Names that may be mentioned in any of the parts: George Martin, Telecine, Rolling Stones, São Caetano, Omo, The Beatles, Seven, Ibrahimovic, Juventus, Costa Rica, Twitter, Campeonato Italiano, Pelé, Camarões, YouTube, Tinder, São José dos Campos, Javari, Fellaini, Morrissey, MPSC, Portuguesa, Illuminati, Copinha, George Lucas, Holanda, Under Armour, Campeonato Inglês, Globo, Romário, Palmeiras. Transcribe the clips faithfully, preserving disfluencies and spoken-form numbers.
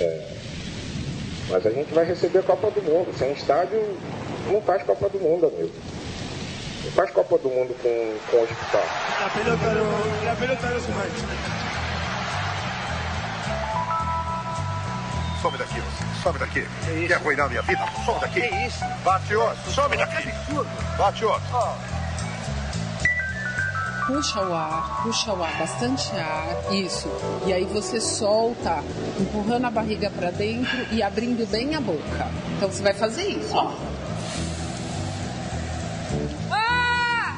É. Mas a gente vai receber a Copa do Mundo. Sem estádio, não faz Copa do Mundo, amigo. Não faz Copa do Mundo com, com o hospital. A pelota no, la pelota no smite. Sobe daqui, você. Sobe daqui. É quer arruinar minha vida? Sobe daqui. É isso. Bate outro. Sobe daqui. Bate outro. Oh. Puxa o ar, puxa o ar, bastante ar, isso. E aí você solta, empurrando a barriga para dentro e abrindo bem a boca. Então você vai fazer isso, ó. Ah!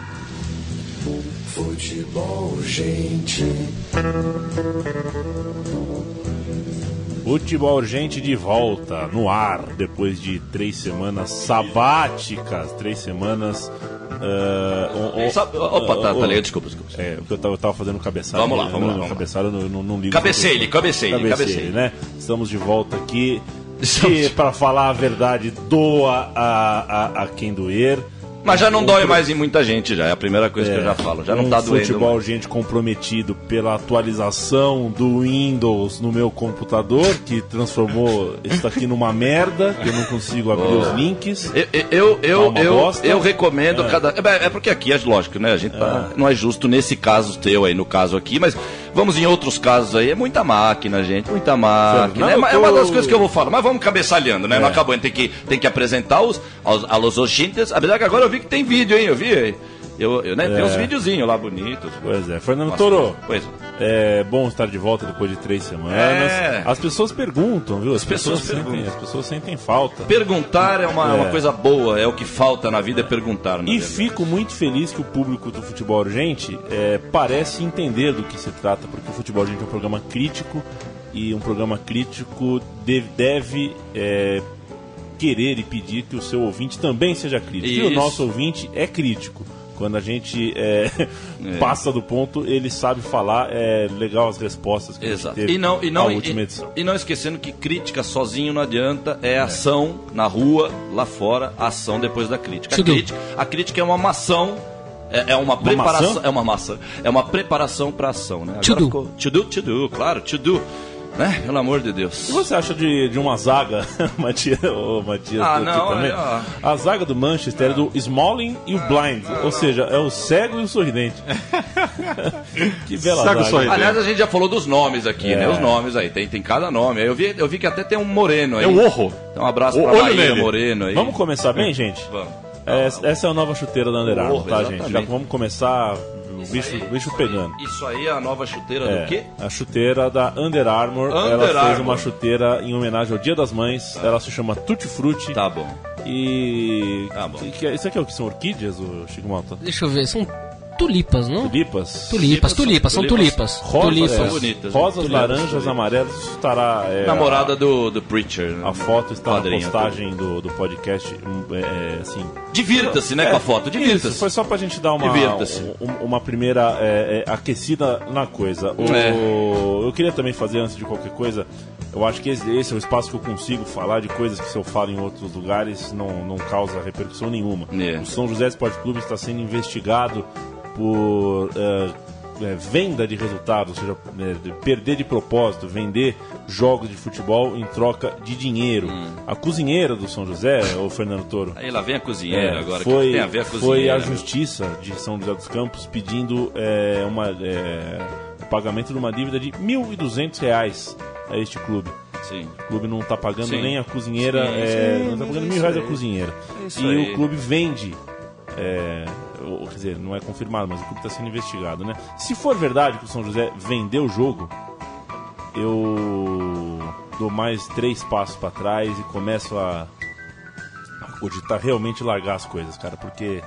Futebol Urgente. Futebol Urgente de volta no ar, depois de três semanas sabáticas, três semanas... Uh, o, o, Sa- opa, tá, o, tá legal, desculpa, desculpa. É, porque eu tava, eu tava fazendo cabeçada. Vamos lá, vamos lá. Vamos cabeçada, lá. Eu não, não ligo. Cabecei ele, cabecei ele, cabecei ele, né? Estamos de volta aqui. E pra falar a verdade, doa a, a, a quem doer. Mas já não Compro... dói mais em muita gente, já. É a primeira coisa é, que eu já falo. Já não um tá doendo. Futebol, gente, comprometido pela atualização do Windows no meu computador, que transformou isso aqui numa merda, que eu não consigo abrir oh. os links. Eu, eu, eu, eu, eu recomendo é. cada. É porque aqui é lógico, né? A gente tá... é. não é justo nesse caso teu aí, no caso aqui, mas vamos em outros casos aí. É muita máquina, gente. Muita máquina. Não, é, tô... é uma das coisas que eu vou falar. Mas vamos cabeçalhando, né? É. Não acabou. A gente tem que, tem que apresentar os ouvintes. Apesar que agora eu vi que tem vídeo, hein? Eu vi. Eu, eu, né? É. Tem uns videozinhos lá bonitos. Pois é. Fernando Nossa, Toro. Pois é. É bom estar de volta depois de três semanas. É. As pessoas perguntam, viu? As, as pessoas, pessoas perguntam. Sentem, as pessoas sentem falta. Perguntar é uma, é. uma coisa boa. É o que falta na vida, é perguntar. E verdade. Fico muito feliz que o público do Futebol Urgente é, parece entender do que se trata, porque o Futebol Urgente é um programa crítico e um programa crítico deve... deve é, querer e pedir que o seu ouvinte também seja crítico. Isso. E o nosso ouvinte é crítico. Quando a gente é, é. passa do ponto, ele sabe falar. É legal as respostas que Exato. a gente teve e não, e não, na última e, edição. E não esquecendo que crítica sozinho não adianta. É, é ação na rua, lá fora, ação depois da crítica. A crítica, a crítica é uma ação, é, é uma, uma preparação. Maçã? É uma maçã. É uma preparação para ação, né? Agora ficou to do, to do, claro, to do. Né? Pelo amor de Deus. O que você acha de, de uma zaga, Matias? Oh, Matias ah, não, também. É, ó. A zaga do Manchester é do Smalling e o Blind. Ah, ou seja, é o cego e o sorridente. Que bela cego zaga. Aliás, a gente já falou dos nomes aqui, é. né? Os nomes aí. Tem, tem cada nome. Eu vi, eu vi que até tem um moreno aí. É um horror. Então um abraço o pra Bahia, moreno aí. Vamos começar bem, gente? Vamos. É, essa é a nova chuteira da Under Armour, tá, exatamente. gente? Já vamos começar... O bicho, aí, bicho pegando. Isso aí é a nova chuteira é, do quê? A chuteira da Under Armour. Under ela fez Armour. uma chuteira em homenagem ao Dia das Mães. Tá. Ela se chama Tutti Frutti. Tá bom. E. Tá bom. Isso aqui é o que? São orquídeas, o Chico Malta? Deixa eu ver. São tulipas, não? Tulipas? Tulipas, tulipas, tulipas são tulipas. São tulipas. Rosas, tulipas. É, bonitas, rosas tulipas, laranjas, tulipas. amarelas. Isso estará. É, Namorada a, do, do Preacher. Né? A foto está Padrinha, na postagem do, do podcast. É, assim. Divirta-se, né? É, com a foto. Divirta-se. Isso, foi só pra gente dar uma, um, uma primeira é, é, aquecida na coisa. O, é. o, eu queria também fazer, antes de qualquer coisa, eu acho que esse, esse é o espaço que eu consigo falar de coisas que, se eu falo em outros lugares, não, não causa repercussão nenhuma. É. O São José Esporte Clube está sendo investigado por uh, é, venda de resultados, ou seja, é, perder de propósito, vender jogos de futebol em troca de dinheiro. Hum. A cozinheira do São José, o Fernando Toro... Aí lá vem a cozinheira é, agora, foi, que tem a ver a cozinheira. Foi a Justiça de São José dos Campos pedindo é, uma, é, o pagamento de uma dívida de mil e duzentos reais a este clube. Sim. O clube não está pagando Sim. nem a cozinheira, Sim, é, Sim, não está pagando mil reais aí. a cozinheira. E aí. o clube vende... É, quer dizer, não é confirmado, mas o clube está sendo investigado, né? Se for verdade que o São José vendeu o jogo, eu dou mais três passos para trás e começo a, a cogitar realmente largar as coisas, cara, porque...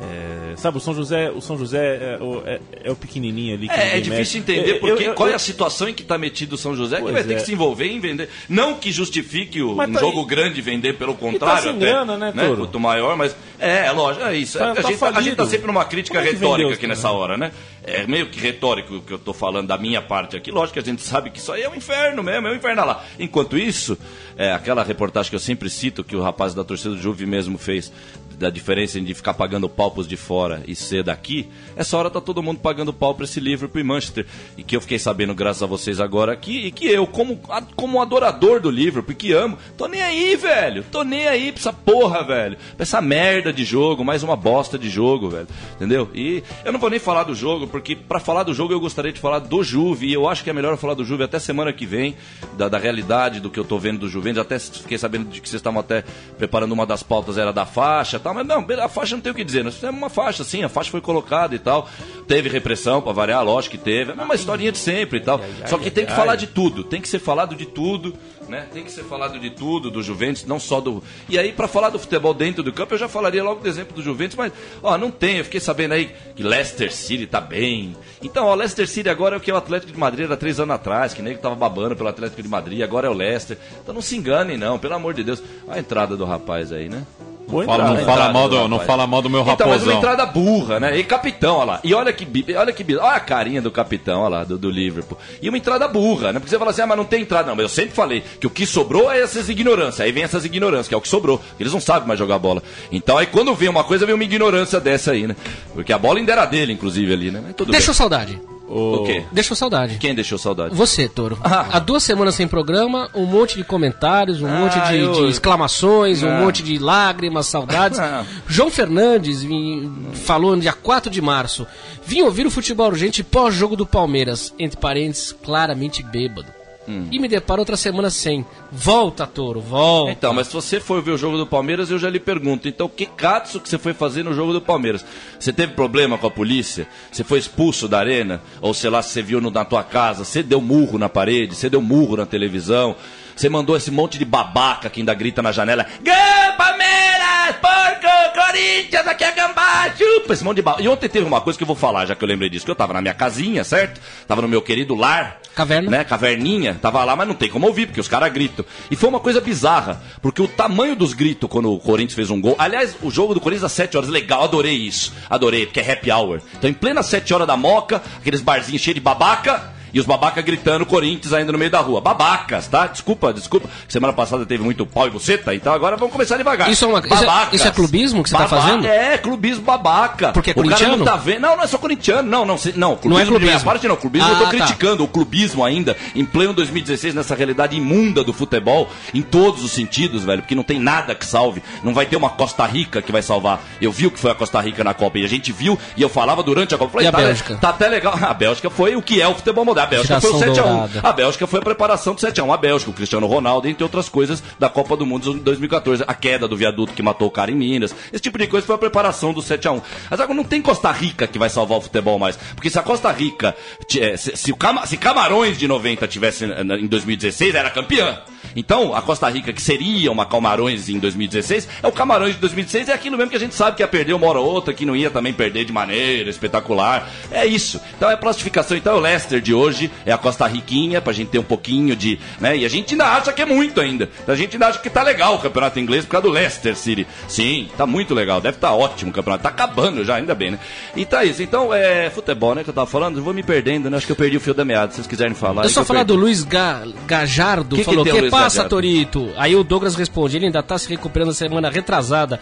É, sabe, o São José, o São José é, o, é, é o pequenininho ali que É, é difícil mexe. entender porque eu, eu, eu, qual é a situação em que está metido o São José, que vai é. ter que se envolver em vender. Não que justifique o, um tá jogo aí. grande vender, pelo contrário. Tá até, engana, né, né, quanto maior, mas é, lógico, é isso. Tá, a, tá gente, a gente está sempre numa crítica é retórica aqui nessa hora, né? É meio que retórico o que eu estou falando da minha parte aqui. Lógico que a gente sabe que isso aí é um inferno mesmo, é um inferno lá. Enquanto isso, é, aquela reportagem que eu sempre cito, que o rapaz da torcida do Juve mesmo fez... da diferença de ficar pagando pau pros de fora e ser daqui, essa hora tá todo mundo pagando pau pra esse Liverpool e Manchester. E que eu fiquei sabendo, graças a vocês agora aqui, e que eu, como, como adorador do Liverpool, que amo, tô nem aí, velho. Tô nem aí pra essa porra, velho. Pra essa merda de jogo, mais uma bosta de jogo, velho. Entendeu? E eu não vou nem falar do jogo, porque pra falar do jogo eu gostaria de falar do Juve, e eu acho que é melhor eu falar do Juve até semana que vem, da, da realidade, do que eu tô vendo do Juventus. Até fiquei sabendo de que vocês estavam até preparando uma das pautas, era da faixa e tal, mas não, a faixa não tem o que dizer, nós fizemos uma faixa, sim, a faixa foi colocada e tal, teve repressão, pra variar, lógico que teve, é uma historinha de sempre e tal, só que tem que falar de tudo, tem que ser falado de tudo, né? Tem que ser falado de tudo, do Juventus, não só do... E aí, pra falar do futebol dentro do campo, eu já falaria logo do exemplo do Juventus, mas, ó, não tem, eu fiquei sabendo aí que Leicester City tá bem. Então, ó, Leicester City agora é o que é o Atlético de Madrid há três anos atrás, que nem que tava babando pelo Atlético de Madrid, agora é o Leicester. Então não se enganem, não, pelo amor de Deus. Olha a entrada do rapaz aí, né? Não fala, não, fala mal do, não fala mal do meu rapazão. Então, mas uma entrada burra, né? E capitão, olha lá. E olha que olha que olha a carinha do capitão, olha lá, do, do Liverpool. E uma entrada burra, né? Porque você fala assim, ah, mas não tem entrada. Não, mas eu sempre falei que o que sobrou é essas ignorâncias. Aí vem essas ignorâncias, que é o que sobrou. Eles não sabem mais jogar bola. Então, aí quando vem uma coisa, vem uma ignorância dessa aí, né? Porque a bola ainda era dele, inclusive, ali, né? Mas tudo bem. Deixou saudade. O... o quê? Deixou saudade. Quem deixou saudade? Você, Toro. Ah. Há duas semanas sem programa, um monte de comentários, um ah, monte de, eu... de exclamações, ah. um monte de lágrimas, saudades. Ah. João Fernandes vim, falou no dia quatro de março. Vim ouvir o Futebol Urgente pós-jogo do Palmeiras, entre parênteses, claramente bêbado. Hum. E me deparo outra semana sem. Volta, Toro, volta. Então, mas se você for ver o jogo do Palmeiras, eu já lhe pergunto, então, que cazzo que você foi fazer no jogo do Palmeiras? Você teve problema com a polícia? Você foi expulso da arena? Ou, sei lá, se você viu no, na tua casa, você deu murro na parede, você deu murro na televisão, você mandou esse monte de babaca que ainda grita na janela, Gol, Palmeiras, porco, Corinthians, aqui é gambá, chupa, esse monte de babaca. E ontem teve uma coisa que eu vou falar, já que eu lembrei disso, que eu tava na minha casinha, certo? Tava no meu querido lar. Caverna. Né? Caverninha, tava lá, mas não tem como ouvir, porque os caras gritam. E foi uma coisa bizarra, porque o tamanho dos gritos quando o Corinthians fez um gol... Aliás, o jogo do Corinthians às sete horas, legal, adorei isso. Adorei, porque é happy hour. Então, em plena sete horas da Moca, aqueles barzinhos cheios de babaca... E os babacas gritando Corinthians ainda no meio da rua. Babacas, tá? Desculpa, desculpa. Semana passada teve muito pau e buceta, então agora vamos começar devagar. Isso é, uma... isso é, isso é clubismo que você babaca... tá fazendo? É, clubismo babaca. Porque é corintiano? O cara não tá vendo. Não, não é só corintiano. Não, não. Não, clubismo não é clubismo. De minha parte, não. Clubismo ah, eu tô criticando. Tá. O clubismo ainda, em pleno dois mil e dezesseis, nessa realidade imunda do futebol, em todos os sentidos, velho. Porque não tem nada que salve. Não vai ter uma Costa Rica que vai salvar. Eu vi o que foi a Costa Rica na Copa. E a gente viu, e eu falava durante a Copa. Falei, e a tá, Bélgica? Tá até legal. A Bélgica foi o que é o futebol moderno. A Bélgica foi o sete a um. A Bélgica foi a preparação do sete a um. A Bélgica, o Cristiano Ronaldo, entre outras coisas, da Copa do Mundo de dois mil e quatorze. A queda do viaduto que matou o cara em Minas. Esse tipo de coisa foi a preparação do sete a um. Mas agora não tem Costa Rica que vai salvar o futebol mais. Porque se a Costa Rica... Se, se, se Camarões de noventa tivesse em dois mil e dezesseis, era campeã. Então, a Costa Rica, que seria uma Camarões em dois mil e dezesseis, é o Camarões de dois mil e dezesseis, é aquilo mesmo que a gente sabe que ia perder uma hora ou outra, que não ia também perder de maneira espetacular. É isso. Então, é a classificação. Então, é o Leicester de hoje, é a Costa Riquinha, pra gente ter um pouquinho de... né? E a gente ainda acha que é muito ainda. A gente ainda acha que tá legal o campeonato inglês por causa do Leicester City. Sim, tá muito legal. Deve tá ótimo o campeonato. Tá acabando já, ainda bem, né? E tá isso. Então, é futebol, né, que eu tava falando. Eu vou me perdendo, né? Acho que eu perdi o fio da meada, se vocês quiserem falar. Eu só falar do Luiz Ga... Gajardo, que falou que... que passa, Torito. Aí o Douglas responde, ele ainda tá se recuperando a semana retrasada.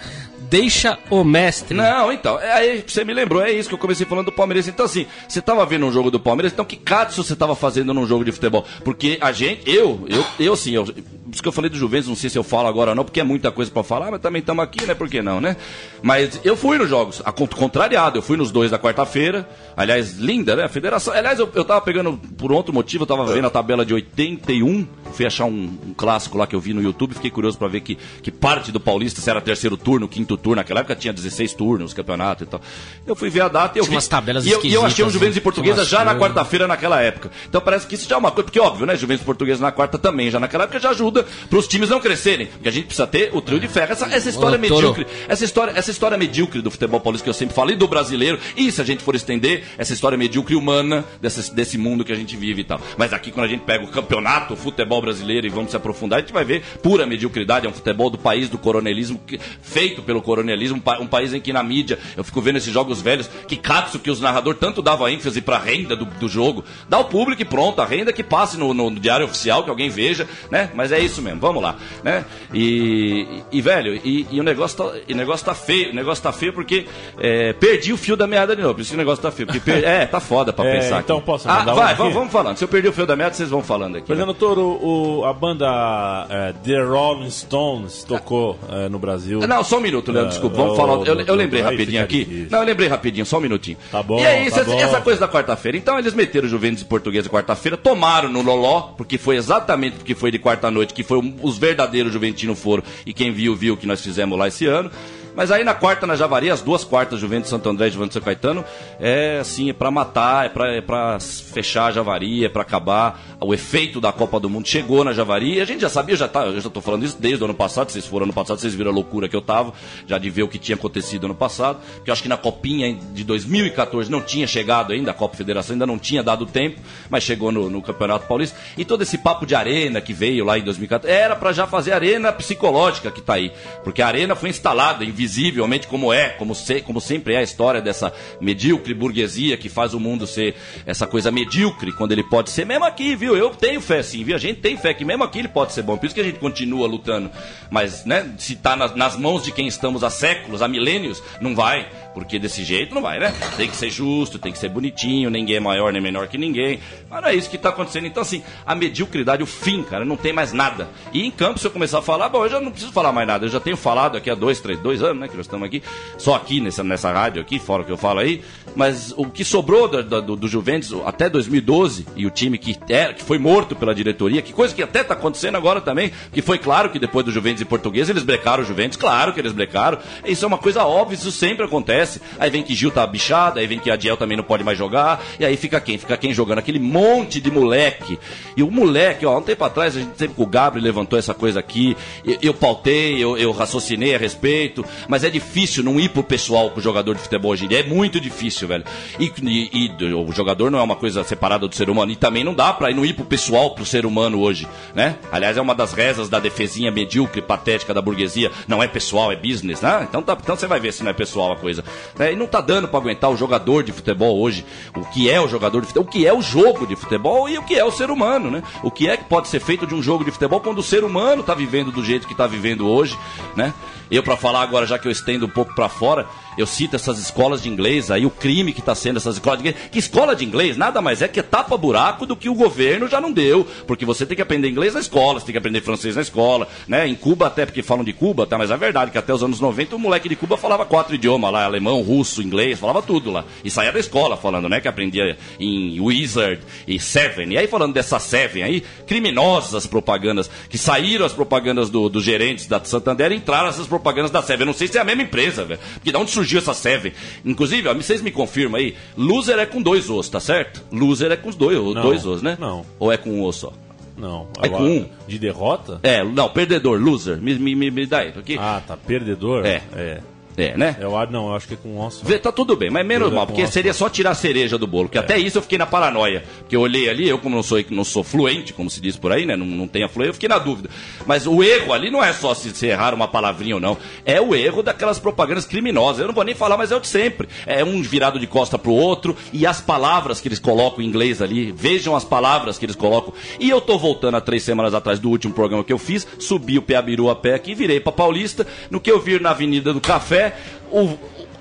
Deixa o mestre. Não, então, é, aí você me lembrou, é isso que eu comecei falando do Palmeiras. Então, assim, você tava vendo um jogo do Palmeiras, então que cazzo você tava fazendo num jogo de futebol? Porque a gente, eu, eu, eu assim, eu, por isso que eu falei do Juventus, não sei se eu falo agora ou não, porque é muita coisa pra falar, mas também estamos aqui, né, por que não, né? Mas eu fui nos jogos, a, contrariado, eu fui nos dois da quarta-feira, aliás, linda, né, a federação, aliás, eu, eu tava pegando, por outro motivo, eu tava vendo a tabela de oitenta e um, fui achar um, um clássico lá que eu vi no YouTube, fiquei curioso pra ver que, que parte do Paulista, se era terceiro turno, quinto turno, naquela época tinha dezesseis turnos, campeonato e tal. Eu fui ver a data e eu vi. Umas tabelas e eu, eu achei um Juventus e Portuguesa já na quarta-feira naquela época. Então parece que isso já é uma coisa, porque óbvio, né? Juventus e Portuguesa na quarta também, já naquela época já ajuda para os times não crescerem, porque a gente precisa ter o trio de ferro. Essa, essa história Ô, medíocre, essa história, essa história medíocre do futebol paulista que eu sempre falo e do brasileiro, e se a gente for estender, essa história medíocre humana desse, desse mundo que a gente vive e tal. Mas aqui quando a gente pega o campeonato, o futebol futebol brasileiro e vamos se aprofundar, a gente vai ver pura mediocridade, é um futebol do país do coronelismo, que, feito pelo coronelismo, um país em que na mídia, eu fico vendo esses jogos velhos, que catso que os narradores tanto davam ênfase pra renda do, do jogo, dá o público e pronto, a renda que passe no, no, no diário oficial, que alguém veja, né, mas é isso mesmo, vamos lá, né, e, e velho, e, e o negócio tá, o negócio tá feio, o negócio tá feio porque é, perdi o fio da meada de novo, por isso que o negócio tá feio, porque per... é, tá foda pra é, pensar então aqui. Posso mandar ah, vai, aqui? Vamos falando, se eu perdi o fio da meada, vocês vão falando aqui. Fernando, né? Toro, o, a banda é, The Rolling Stones tocou é, no Brasil. Não, só um minuto, Leandro, é, desculpa, vamos oh, falar, eu, eu lembrei aí, rapidinho aqui, difícil. Não, eu lembrei rapidinho, só um minutinho. Tá bom, e aí, tá essa, essa coisa da quarta-feira, então eles meteram o Juventus e Portuguesa quarta-feira, tomaram no loló, porque foi exatamente porque foi de quarta-noite, que foi os verdadeiros juventinos foram, e quem viu, viu o que nós fizemos lá esse ano. Mas aí na quarta, na Javari, as duas quartas, Juventus, Santo André e Juventus São Caetano, é assim, é pra matar, é pra, é pra fechar a Javari, é pra acabar. O efeito da Copa do Mundo chegou na Javari, a gente já sabia, já tá, eu já tô falando isso desde o ano passado, vocês foram ano passado, vocês viram a loucura que eu tava, já de ver o que tinha acontecido ano passado, porque eu acho que na Copinha de dois mil e catorze não tinha chegado ainda, a Copa Federação ainda não tinha dado tempo, mas chegou no, no Campeonato Paulista, e todo esse papo de arena que veio lá em dois mil e catorze, era pra já fazer a arena psicológica que tá aí, porque a arena foi instalada em visivelmente como é, como, se, como sempre é a história dessa medíocre burguesia que faz o mundo ser essa coisa medíocre, quando ele pode ser, mesmo aqui, viu? Eu tenho fé sim, viu? A gente tem fé que mesmo aqui ele pode ser bom, por isso que a gente continua lutando, mas, né, se tá nas, nas mãos de quem estamos há séculos, há milênios, não vai, porque desse jeito não vai, né? Tem que ser justo, tem que ser bonitinho, ninguém é maior nem menor que ninguém, mas não é isso que tá acontecendo, então assim, a mediocridade, o fim, cara, não tem mais nada, e em campo se eu começar a falar, bom, eu já não preciso falar mais nada, eu já tenho falado aqui há dois, três, dois anos, né, que nós estamos aqui, só aqui nessa, nessa rádio aqui, fora o que eu falo aí, mas o que sobrou do, do, do Juventus até dois mil e doze, e o time que, era, que foi morto pela diretoria, que coisa que até está acontecendo agora também, que foi claro que depois do Juventus e Portuguesa eles brecaram o Juventus, claro que eles brecaram, isso é uma coisa óbvia, isso sempre acontece, aí vem que Gil tá bichado, aí vem que Adiel também não pode mais jogar, e aí fica quem? Fica quem jogando? Aquele monte de moleque, e o moleque, ó, há um tempo atrás, a gente sempre que o Gabriel levantou essa coisa aqui, eu, eu pautei, eu, eu raciocinei a respeito, mas é difícil não ir pro pessoal com o jogador de futebol hoje em dia, é muito difícil, velho, e, e, e o jogador não é uma coisa separada do ser humano, e também não dá pra não ir pro pessoal, pro ser humano hoje, né, aliás é uma das rezas da defesinha medíocre, patética da burguesia, não é pessoal, é business, né, então, tá, então você vai ver se não é pessoal a coisa, né? E não tá dando pra aguentar o jogador de futebol hoje, o que é o jogador de futebol, o que é o jogo de futebol e o que é o ser humano, né, o que é que pode ser feito de um jogo de futebol quando o ser humano tá vivendo do jeito que tá vivendo hoje, né, eu pra falar agora, já que eu estendo um pouco pra fora, eu cito essas escolas de inglês aí, o crime que tá sendo essas escolas de inglês, que escola de inglês nada mais é que tapa buraco do que o governo já não deu, porque você tem que aprender inglês na escola, você tem que aprender francês na escola, né, em Cuba até, porque falam de Cuba, tá, mas é verdade que até os anos noventa o moleque de Cuba falava quatro idiomas lá, alemão, russo, inglês, falava tudo lá, e saía da escola falando, né, que aprendia em Wizard e Seven, e aí falando dessa Seven aí, criminosas propagandas, que saíram as propagandas do, dos gerentes da Santander, entraram essas propagandas da Seven, eu não sei se é a mesma empresa, velho, porque de onde surgiu essa Seven? Inclusive, ó, vocês me confirmam aí, loser é com dois ossos, tá certo? Loser é com os dois, não, dois ossos, né? Não. Ou é com um osso, ó? Não. É com um. De derrota? É, não, perdedor, loser, me, me, me, me dá aí, ok? Ah, tá, perdedor? É. É. É, né? Eu, não, eu acho que é com osso. Tá tudo bem, mas menos mal, porque seria só tirar a cereja do bolo, que é. Até isso eu fiquei na paranoia, porque eu olhei ali, eu como não sou, não sou fluente, como se diz por aí, né, não, não tenho a fluência, eu fiquei na dúvida. Mas o erro ali não é só se, se errar uma palavrinha ou não, é o erro daquelas propagandas criminosas, eu não vou nem falar, mas é o de sempre. É um virado de costa pro outro, e as palavras que eles colocam em inglês ali, vejam as palavras que eles colocam. E eu tô voltando há três semanas atrás do último programa que eu fiz, subi o Piabiru a pé aqui, virei pra Paulista, no que eu vi na Avenida do Café, O,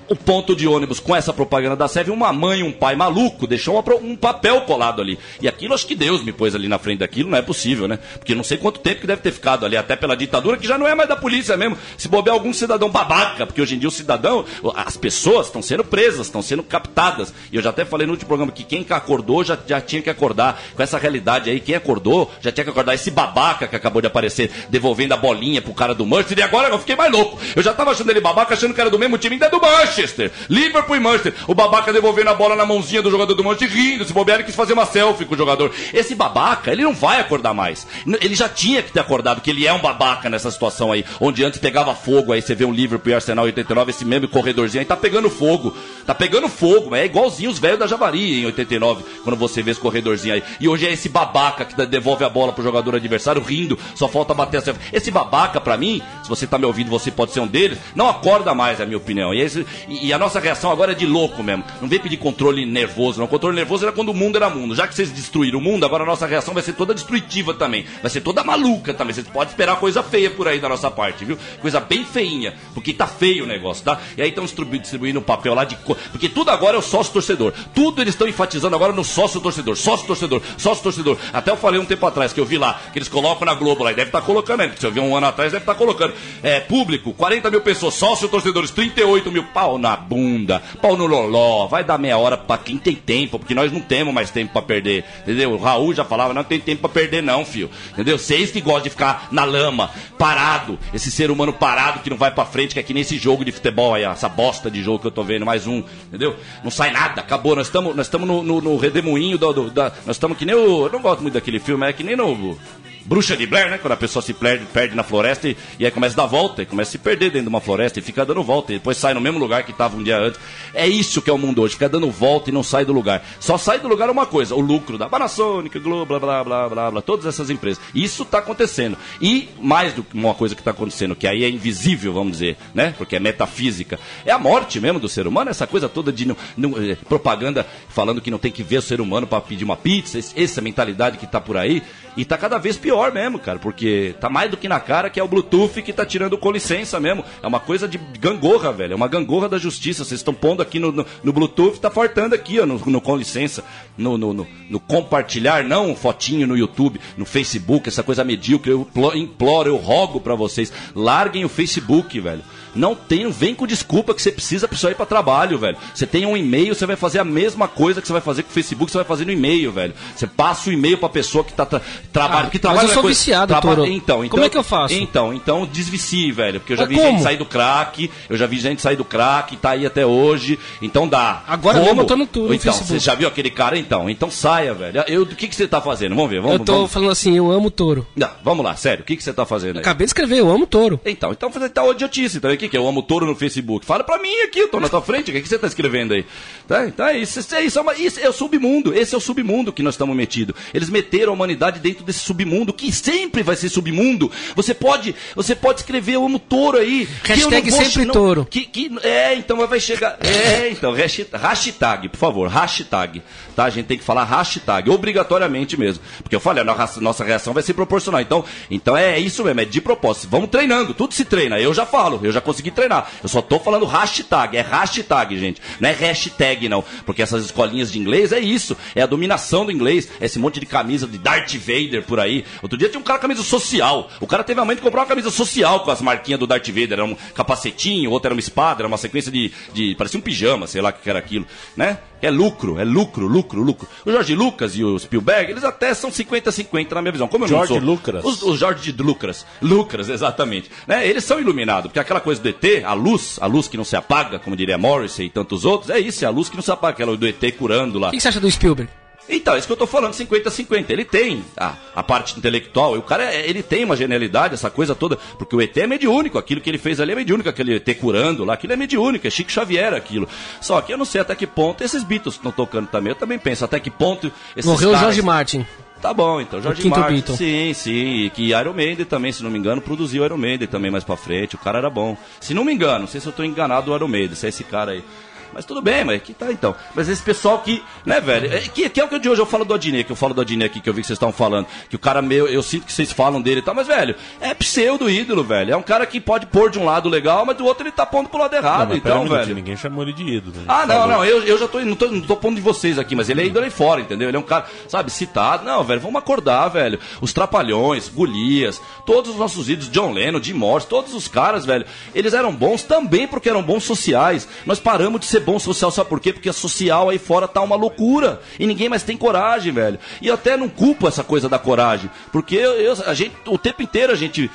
o ponto de ônibus com essa propaganda da Seve, uma mãe e um pai maluco deixou uma, um papel colado ali, e aquilo acho que Deus me pôs ali na frente daquilo, não é possível, né, porque não sei quanto tempo que deve ter ficado ali, até pela ditadura, que já não é mais da polícia mesmo, se bobear algum cidadão babaca, porque hoje em dia o cidadão, as pessoas estão sendo presas, estão sendo captadas, e eu já até falei no último programa que quem acordou já, já tinha que acordar com essa realidade aí, quem acordou já tinha que acordar, esse babaca que acabou de aparecer devolvendo a bolinha pro cara do Manchester, e agora eu fiquei mais louco, eu já tava achando ele babaca, achando que era do mesmo time, ainda é do Manchester. Manchester. Liverpool e Manchester. O babaca devolvendo a bola na mãozinha do jogador do Manchester, rindo, se bobear, ele quis fazer uma selfie com o jogador. Esse babaca, ele não vai acordar mais. Ele já tinha que ter acordado, que ele é um babaca nessa situação aí, onde antes pegava fogo, aí você vê um Liverpool e Arsenal oitenta e nove, esse mesmo corredorzinho aí tá pegando fogo. Tá pegando fogo, mas é igualzinho os velhos da Javari em oitenta e nove, quando você vê esse corredorzinho aí. E hoje é esse babaca que devolve a bola pro jogador adversário rindo, só falta bater a selfie. Esse babaca, pra mim, se você tá me ouvindo, você pode ser um deles, não acorda mais, é a minha opinião. E, esse, e a nossa reação agora é de louco mesmo. Não vem pedir controle nervoso, não. Controle nervoso era quando o mundo era mundo. Já que vocês destruíram o mundo, agora a nossa reação vai ser toda destruitiva também. Vai ser toda maluca também. Vocês podem esperar coisa feia por aí da nossa parte, viu? Coisa bem feinha, porque tá feio o negócio, tá? E aí estão distribuindo um papel lá de... Co... Porque tudo agora é o sócio-torcedor. Tudo eles estão enfatizando agora no sócio-torcedor. Sócio-torcedor, sócio-torcedor. Até eu falei um tempo atrás, que eu vi lá, que eles colocam na Globo lá, e deve estar tá colocando, né? Se eu vi um ano atrás, deve estar tá colocando. É, público, quarenta mil pessoas, sócio-torcedores, trinta e oito mil. Pau na bunda, pau no loló. Vai dar meia hora pra quem tem tempo, porque nós não temos mais tempo pra perder, entendeu? O Raul já falava, não tem tempo pra perder não, filho, entendeu? Vocês que gostam de ficar na lama, parado, esse ser humano parado que não vai pra frente, que é que nem esse jogo de futebol aí, essa bosta de jogo que eu tô vendo, mais um, entendeu? Não sai nada, acabou, nós estamos nós estamos no, no, no redemoinho, do, do, da, nós estamos que nem o, eu não gosto muito daquele filme, é que nem no Bruxa de Blair, né? Quando a pessoa se perde, perde na floresta e, e aí começa a dar volta, e começa a se perder dentro de uma floresta e fica dando volta, e depois sai no mesmo lugar que estava um dia antes. É isso que é o mundo hoje, fica dando volta e não sai do lugar. Só sai do lugar uma coisa, o lucro da Panasonic, Globo, blá, blá, blá, blá, blá, todas essas empresas. Isso está acontecendo. E mais do que uma coisa que está acontecendo, que aí é invisível, vamos dizer, né? Porque é metafísica. É a morte mesmo do ser humano, essa coisa toda de não, não, eh, propaganda falando que não tem que ver o ser humano para pedir uma pizza, esse, essa mentalidade que está por aí, e está cada vez pior mesmo, cara, porque tá mais do que na cara que é o Bluetooth que tá tirando com licença mesmo. É uma coisa de gangorra, velho. É uma gangorra da justiça. Vocês estão pondo aqui no, no, no Bluetooth, tá fartando aqui, ó, no, no com licença, no, no, no, no compartilhar, não fotinho no YouTube, no Facebook, essa coisa medíocre. Eu imploro, eu rogo pra vocês, larguem o Facebook, velho. Não tem, vem com desculpa que você precisa pra ir pra trabalho, velho. Você tem um e-mail, você vai fazer a mesma coisa que você vai fazer com o Facebook, você vai fazer no e-mail, velho. Você passa o e-mail pra pessoa que tá tra trabalhando, ah, que trabalha. Mas eu sou coisa, viciado, traba Toro. Então, então, como é que eu faço? Então, então desvicie, velho, porque eu já mas vi como? gente sair do crack, eu já vi gente sair do crack, tá aí até hoje, então dá. Agora como? Eu tô botando tudo no então, Facebook. Você já viu aquele cara? Então, então saia, velho. Eu, o que que você tá fazendo? Vamos ver, vamos Eu tô vamos... falando assim, eu amo Toro. Não, vamos lá, sério, o que que você tá fazendo aí? Eu acabei de escrever, eu amo Toro. Então, então você tá odiotice, tá vendo? Que eu amo Toro no Facebook. Fala pra mim aqui, eu tô na tua frente, o que, é que você tá escrevendo aí? Tá, tá, isso, isso, é uma, isso é o submundo, esse é o submundo que nós estamos metidos. Eles meteram a humanidade dentro desse submundo, que sempre vai ser submundo. Você pode, você pode escrever eu amo Toro aí. Hashtag vou, sempre não, Toro. Que, que, é, então vai chegar... É, então, hashtag, por favor, hashtag. Tá, a gente tem que falar hashtag, obrigatoriamente mesmo. Porque eu falei, a nossa reação vai ser proporcional. Então, então é isso mesmo, é de propósito. Vamos treinando, tudo se treina, eu já falo, eu já consigo consegui treinar. Eu só tô falando hashtag, é hashtag, gente. Não é hashtag, não. Porque essas escolinhas de inglês é isso. É a dominação do inglês. É esse monte de camisa de Darth Vader por aí. Outro dia tinha um cara com camisa social. O cara teve a mãe de comprar uma camisa social com as marquinhas do Darth Vader. Era um capacetinho, outro era uma espada, era uma sequência de... de parecia um pijama, sei lá o que era aquilo, né? É lucro, é lucro, lucro, lucro. O Jorge Lucas e o Spielberg, eles até são cinquenta cinquenta na minha visão. Como eu Jorge não sou... Lucas. Os, os Jorge Lucas. Lucas, exatamente. Né? Eles são iluminados, porque aquela coisa do E T, a luz, a luz que não se apaga, como diria Morrissey e tantos outros, é isso, é a luz que não se apaga, aquela do E T curando lá. O que você acha do Spielberg? Então, é isso que eu tô falando, cinquenta cinquenta. Ele tem a, a parte intelectual, o cara, ele tem uma genialidade, essa coisa toda, porque o E T é mediúnico, aquilo que ele fez ali é mediúnico, aquele E T curando lá, aquilo é mediúnico, é Chico Xavier aquilo. Só que eu não sei até que ponto esses Beatles estão tocando também, eu também penso até que ponto... Esses Morreu o George Martin. Tá bom, então, Jorge Martin, sim, sim, e que Iron Maiden também, se não me engano, produziu Iron Maiden também mais pra frente, o cara era bom. Se não me engano, não sei se eu tô enganado do Iron Maiden, se é esse cara aí. Mas tudo bem, mas que tá então. Mas esse pessoal que, né, velho, é, que, que é o que eu de hoje eu falo do Adnet, que eu falo do Adnet aqui, que eu vi que vocês estavam falando, que o cara meu, eu sinto que vocês falam dele e tal, mas, velho, é pseudo-ídolo, velho. É um cara que pode pôr de um lado legal, mas do outro ele tá pondo pro lado errado, não, então, velho. Ninguém chamou ele de ídolo. Ah, não, falou. não, eu, eu já tô não, tô, não tô pondo de vocês aqui, mas ele é ídolo aí fora, entendeu? Ele é um cara, sabe, citado. Não, velho, vamos acordar, velho. Os Trapalhões, Golias, todos os nossos ídolos, John Lennon, Jim Morrison, todos os caras, velho, eles eram bons também porque eram bons sociais. Nós paramos de ser ser bom social, sabe por quê? Porque a social aí fora tá uma loucura. E ninguém mais tem coragem, velho. E eu até não culpo essa coisa da coragem. Porque eu, eu, a gente, o tempo inteiro a gente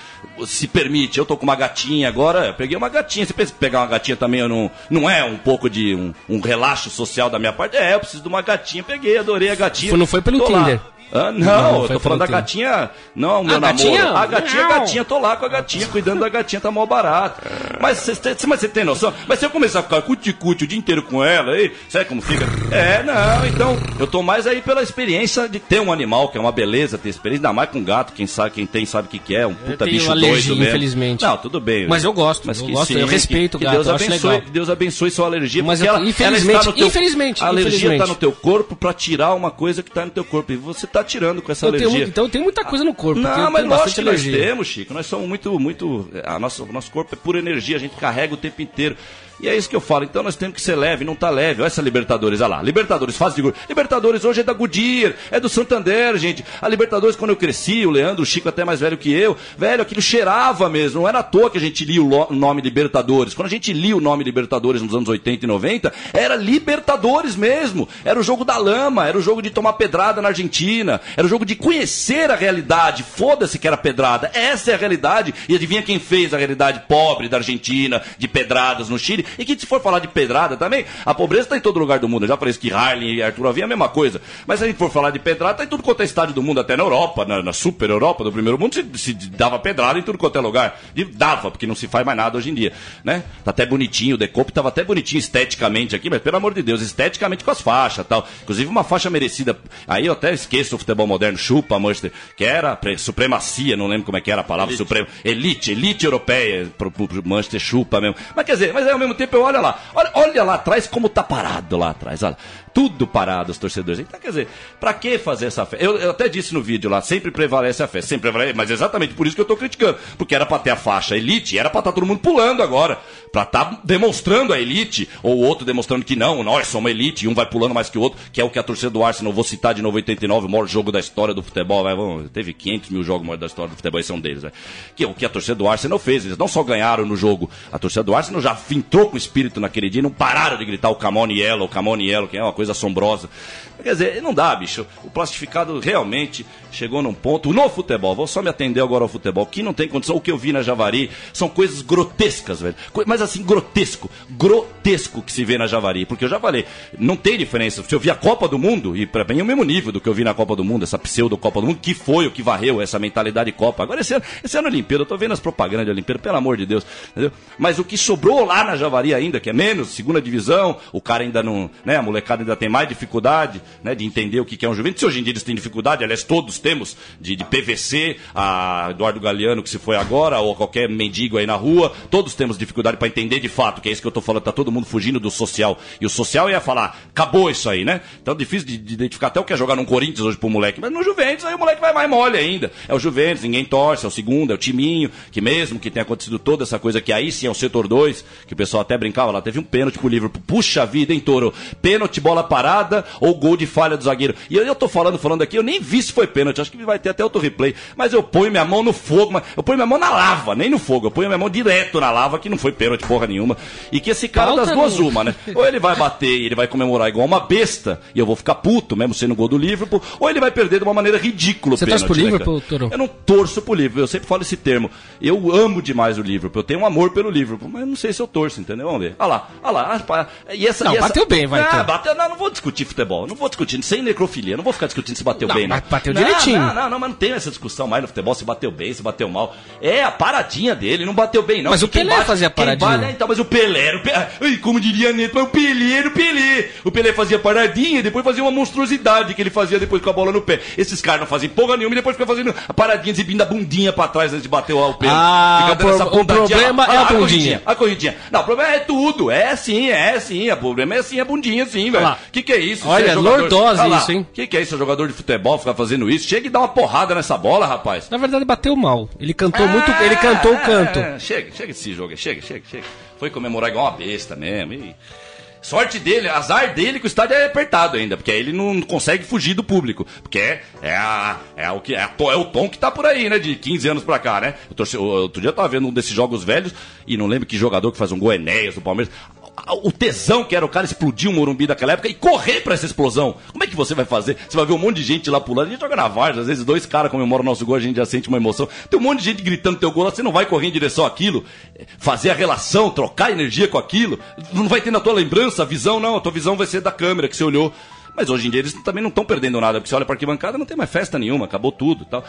se permite. Eu tô com uma gatinha agora, eu peguei uma gatinha. Você pensa que pegar uma gatinha também eu não, não é um pouco de um, um relaxo social da minha parte? É, eu preciso de uma gatinha, peguei, adorei a gatinha. Não foi pelo tô Tinder? Lá. Ah, não, não eu tô falando da gatinha, não, meu namoro. A gatinha, gatinha, tô lá com a gatinha, cuidando da gatinha, tá mó barato. Mas você tem noção? Mas se eu começar a ficar cuti-cuti o dia inteiro com ela, aí, sabe como fica? É, não, então, eu tô mais aí pela experiência de ter um animal, que é uma beleza ter experiência, ainda mais com gato, quem sabe, quem tem sabe o que que é, um puta bicho doido mesmo. Infelizmente. Não, tudo bem. Mas eu gosto, mas eu que, gosto, sim, eu respeito o gato, eu acho legal. Que Deus abençoe sua alergia, mas porque eu, ela, infelizmente, ela está no teu, infelizmente, a alergia tá no teu corpo pra tirar uma coisa que tá no teu corpo, e você tá tirando com essa eu alergia. Tenho, então tem muita coisa no corpo. Não, mas nós que nós temos, Chico. Nós somos muito, muito... A nossa, o nosso corpo é pura energia, a gente carrega o tempo inteiro. E é isso que eu falo. Então nós temos que ser leve, não tá leve. Olha essa Libertadores, olha lá. Libertadores, fase de grupo. Libertadores hoje é da Goodyear, é do Santo André, gente. A Libertadores, quando eu cresci, o Leandro, o Chico até mais velho que eu, velho, aquilo cheirava mesmo. Não era à toa que a gente lia o nome Libertadores. Quando a gente lia o nome Libertadores nos anos oitenta e noventa, era Libertadores mesmo. Era o jogo da lama, era o jogo de tomar pedrada na Argentina, era o jogo de conhecer a realidade. Foda-se que era pedrada. Essa é a realidade. E adivinha quem fez a realidade pobre da Argentina, de pedradas no Chile? E que se for falar de pedrada também, a pobreza está em todo lugar do mundo. Eu já falei isso, que Harlem e Arthur Avinha é a mesma coisa. Mas se a gente for falar de pedrada, está em tudo quanto é estádio do mundo, até na Europa, na, na super Europa do primeiro mundo, se, se dava pedrada em tudo quanto é lugar. E dava, porque não se faz mais nada hoje em dia, né? Tá até bonitinho, o decoupe estava até bonitinho esteticamente aqui, mas pelo amor de Deus, esteticamente com as faixas e tal. Inclusive uma faixa merecida, aí eu até esqueço o futebol moderno, chupa, Manchester, que era supremacia, não lembro como é que era a palavra, elite, suprema, elite, elite europeia, pro, pro, pro Manchester chupa mesmo. Mas quer dizer, mas é o mesmo tempo, eu olho lá, olha, olha lá atrás como tá parado lá atrás, olha, tudo parado os torcedores, então quer dizer, pra que fazer essa fé? Eu, eu até disse no vídeo lá, sempre prevalece a fé, sempre prevalece, mas exatamente por isso que eu tô criticando, porque era pra ter a faixa elite, era pra estar tá todo mundo pulando agora, pra estar tá demonstrando a elite, ou o outro demonstrando que não, nós somos elite, e um vai pulando mais que o outro, que é o que a torcida do Arsenal, vou citar de oitenta e nove, o maior jogo da história do futebol, vai, vamos, teve quinhentos mil jogos maior da história do futebol, esse é um deles, né? Que é o que a torcida do Arsenal fez, eles não só ganharam no jogo, a torcida do Arsenal já fintou com o espírito naquele dia, não pararam de gritar o Camone Yellow, o Camone Yellow, que é uma coisa assombrosa. Quer dizer, não dá, bicho. O plastificado realmente chegou num ponto, no futebol, vou só me atender agora ao futebol, que não tem condição, o que eu vi na Javari são coisas grotescas, velho. Mas assim, grotesco, grotesco que se vê na Javari, porque eu já falei, não tem diferença, se eu vi a Copa do Mundo, e pra mim é o mesmo nível do que eu vi na Copa do Mundo, essa pseudo Copa do Mundo, que foi o que varreu essa mentalidade Copa. Agora esse ano, esse ano é Olimpíada, eu tô vendo as propagandas de Olimpíada, pelo amor de Deus, entendeu? Mas o que sobrou lá na Javari ainda, que é menos, segunda divisão, o cara ainda não, né, a molecada ainda tem mais dificuldade, né, de entender o que, que é um Juventus, hoje em dia eles têm dificuldade, aliás todos temos, de, de P V C, a Eduardo Galeano que se foi agora, ou qualquer mendigo aí na rua, todos temos dificuldade para entender de fato, que é isso que eu tô falando, tá todo mundo fugindo do social, e o social ia falar, acabou isso aí, né, então difícil de, de identificar até o que é jogar num Corinthians hoje pro moleque, mas no Juventus aí o moleque vai mais mole ainda, é o Juventus, ninguém torce, é o segundo, é o timinho, que mesmo que tenha acontecido toda essa coisa, que aí sim é o setor dois, que o pessoal até brincava lá, teve um pênalti pro Liverpool, puxa vida, hein, Toro, pênalti, bola parada ou gol de falha do zagueiro, e eu, eu tô falando, falando aqui, eu nem vi se foi pênalti, acho que vai ter até outro replay, mas eu ponho minha mão no fogo, mas eu ponho minha mão na lava, nem no fogo, eu ponho minha mão direto na lava, que não foi pênalti porra nenhuma, e que esse cara falta das duas não. Uma, né, ou ele vai bater e ele vai comemorar igual uma besta, e eu vou ficar puto mesmo sendo gol do Liverpool, ou ele vai perder de uma maneira ridícula o pênalti. Você torce pro Liverpool, Toro? Eu não torço pro Liverpool, eu sempre falo esse termo, eu amo demais o Liverpool, eu tenho um amor pelo Liverpool, mas eu não sei se eu torço, entendeu? Vamos ver. Olha lá, olha lá. E essa, não, e essa... bateu bem, vai. Ah, bateu. Não, não vou discutir futebol. Não vou discutir, sem necrofilia. Não vou ficar discutindo se bateu não, bem, né? Bateu não, direitinho. Não, não, não, mas não tem essa discussão mais no futebol, se bateu bem, se bateu mal. É a paradinha dele, não bateu bem, não. Mas porque o Pelé bate, fazia paradinha. Bate, né? Então, mas o Pelé, era o Pelé. Ai, como diria Neto, o Pelé era o Pelé. O Pelé fazia paradinha e depois fazia uma monstruosidade que ele fazia depois com a bola no pé. Esses caras não fazem porra nenhuma e depois ficam fazendo a paradinha, exibindo a bundinha pra trás antes de bater o pé. Ah, por, essa o problema lá, é a, a bundinha. Corridinha, a corridinha. Não, o problema é tudo, é sim, é sim, o problema é sim, é bundinha sim, velho. Que que é isso? Olha, jogador... lordose ah, isso, hein? Que que é isso, jogador de futebol ficar fazendo isso? Chega e dá uma porrada nessa bola, rapaz. Na verdade, bateu mal. Ele cantou ah, muito, ele cantou o canto. É, chega, chega esse jogo, chega, chega, chega. Foi comemorar igual uma besta mesmo, e... sorte dele, azar dele que o estádio é apertado ainda, porque aí ele não consegue fugir do público, porque é, é, a, é, o, que, é, a, é o tom que tá por aí, né, de quinze anos pra cá, né, eu torci, outro dia eu tava vendo um desses jogos velhos, e não lembro que jogador que faz um gol, Enéas, do Palmeiras, o tesão que era o cara explodir o Morumbi daquela época e correr pra essa explosão. Como é que você vai fazer? Você vai ver um monte de gente lá pulando. A gente joga na várzea, às vezes dois caras comemoram o nosso gol, a gente já sente uma emoção. Tem um monte de gente gritando teu gol lá, você não vai correr em direção àquilo, fazer a relação, trocar energia com aquilo. Não vai ter na tua lembrança a visão, não. A tua visão vai ser da câmera que você olhou. Mas hoje em dia eles também não estão perdendo nada, porque você olha pra arquibancada, não tem mais festa nenhuma, acabou tudo e tal.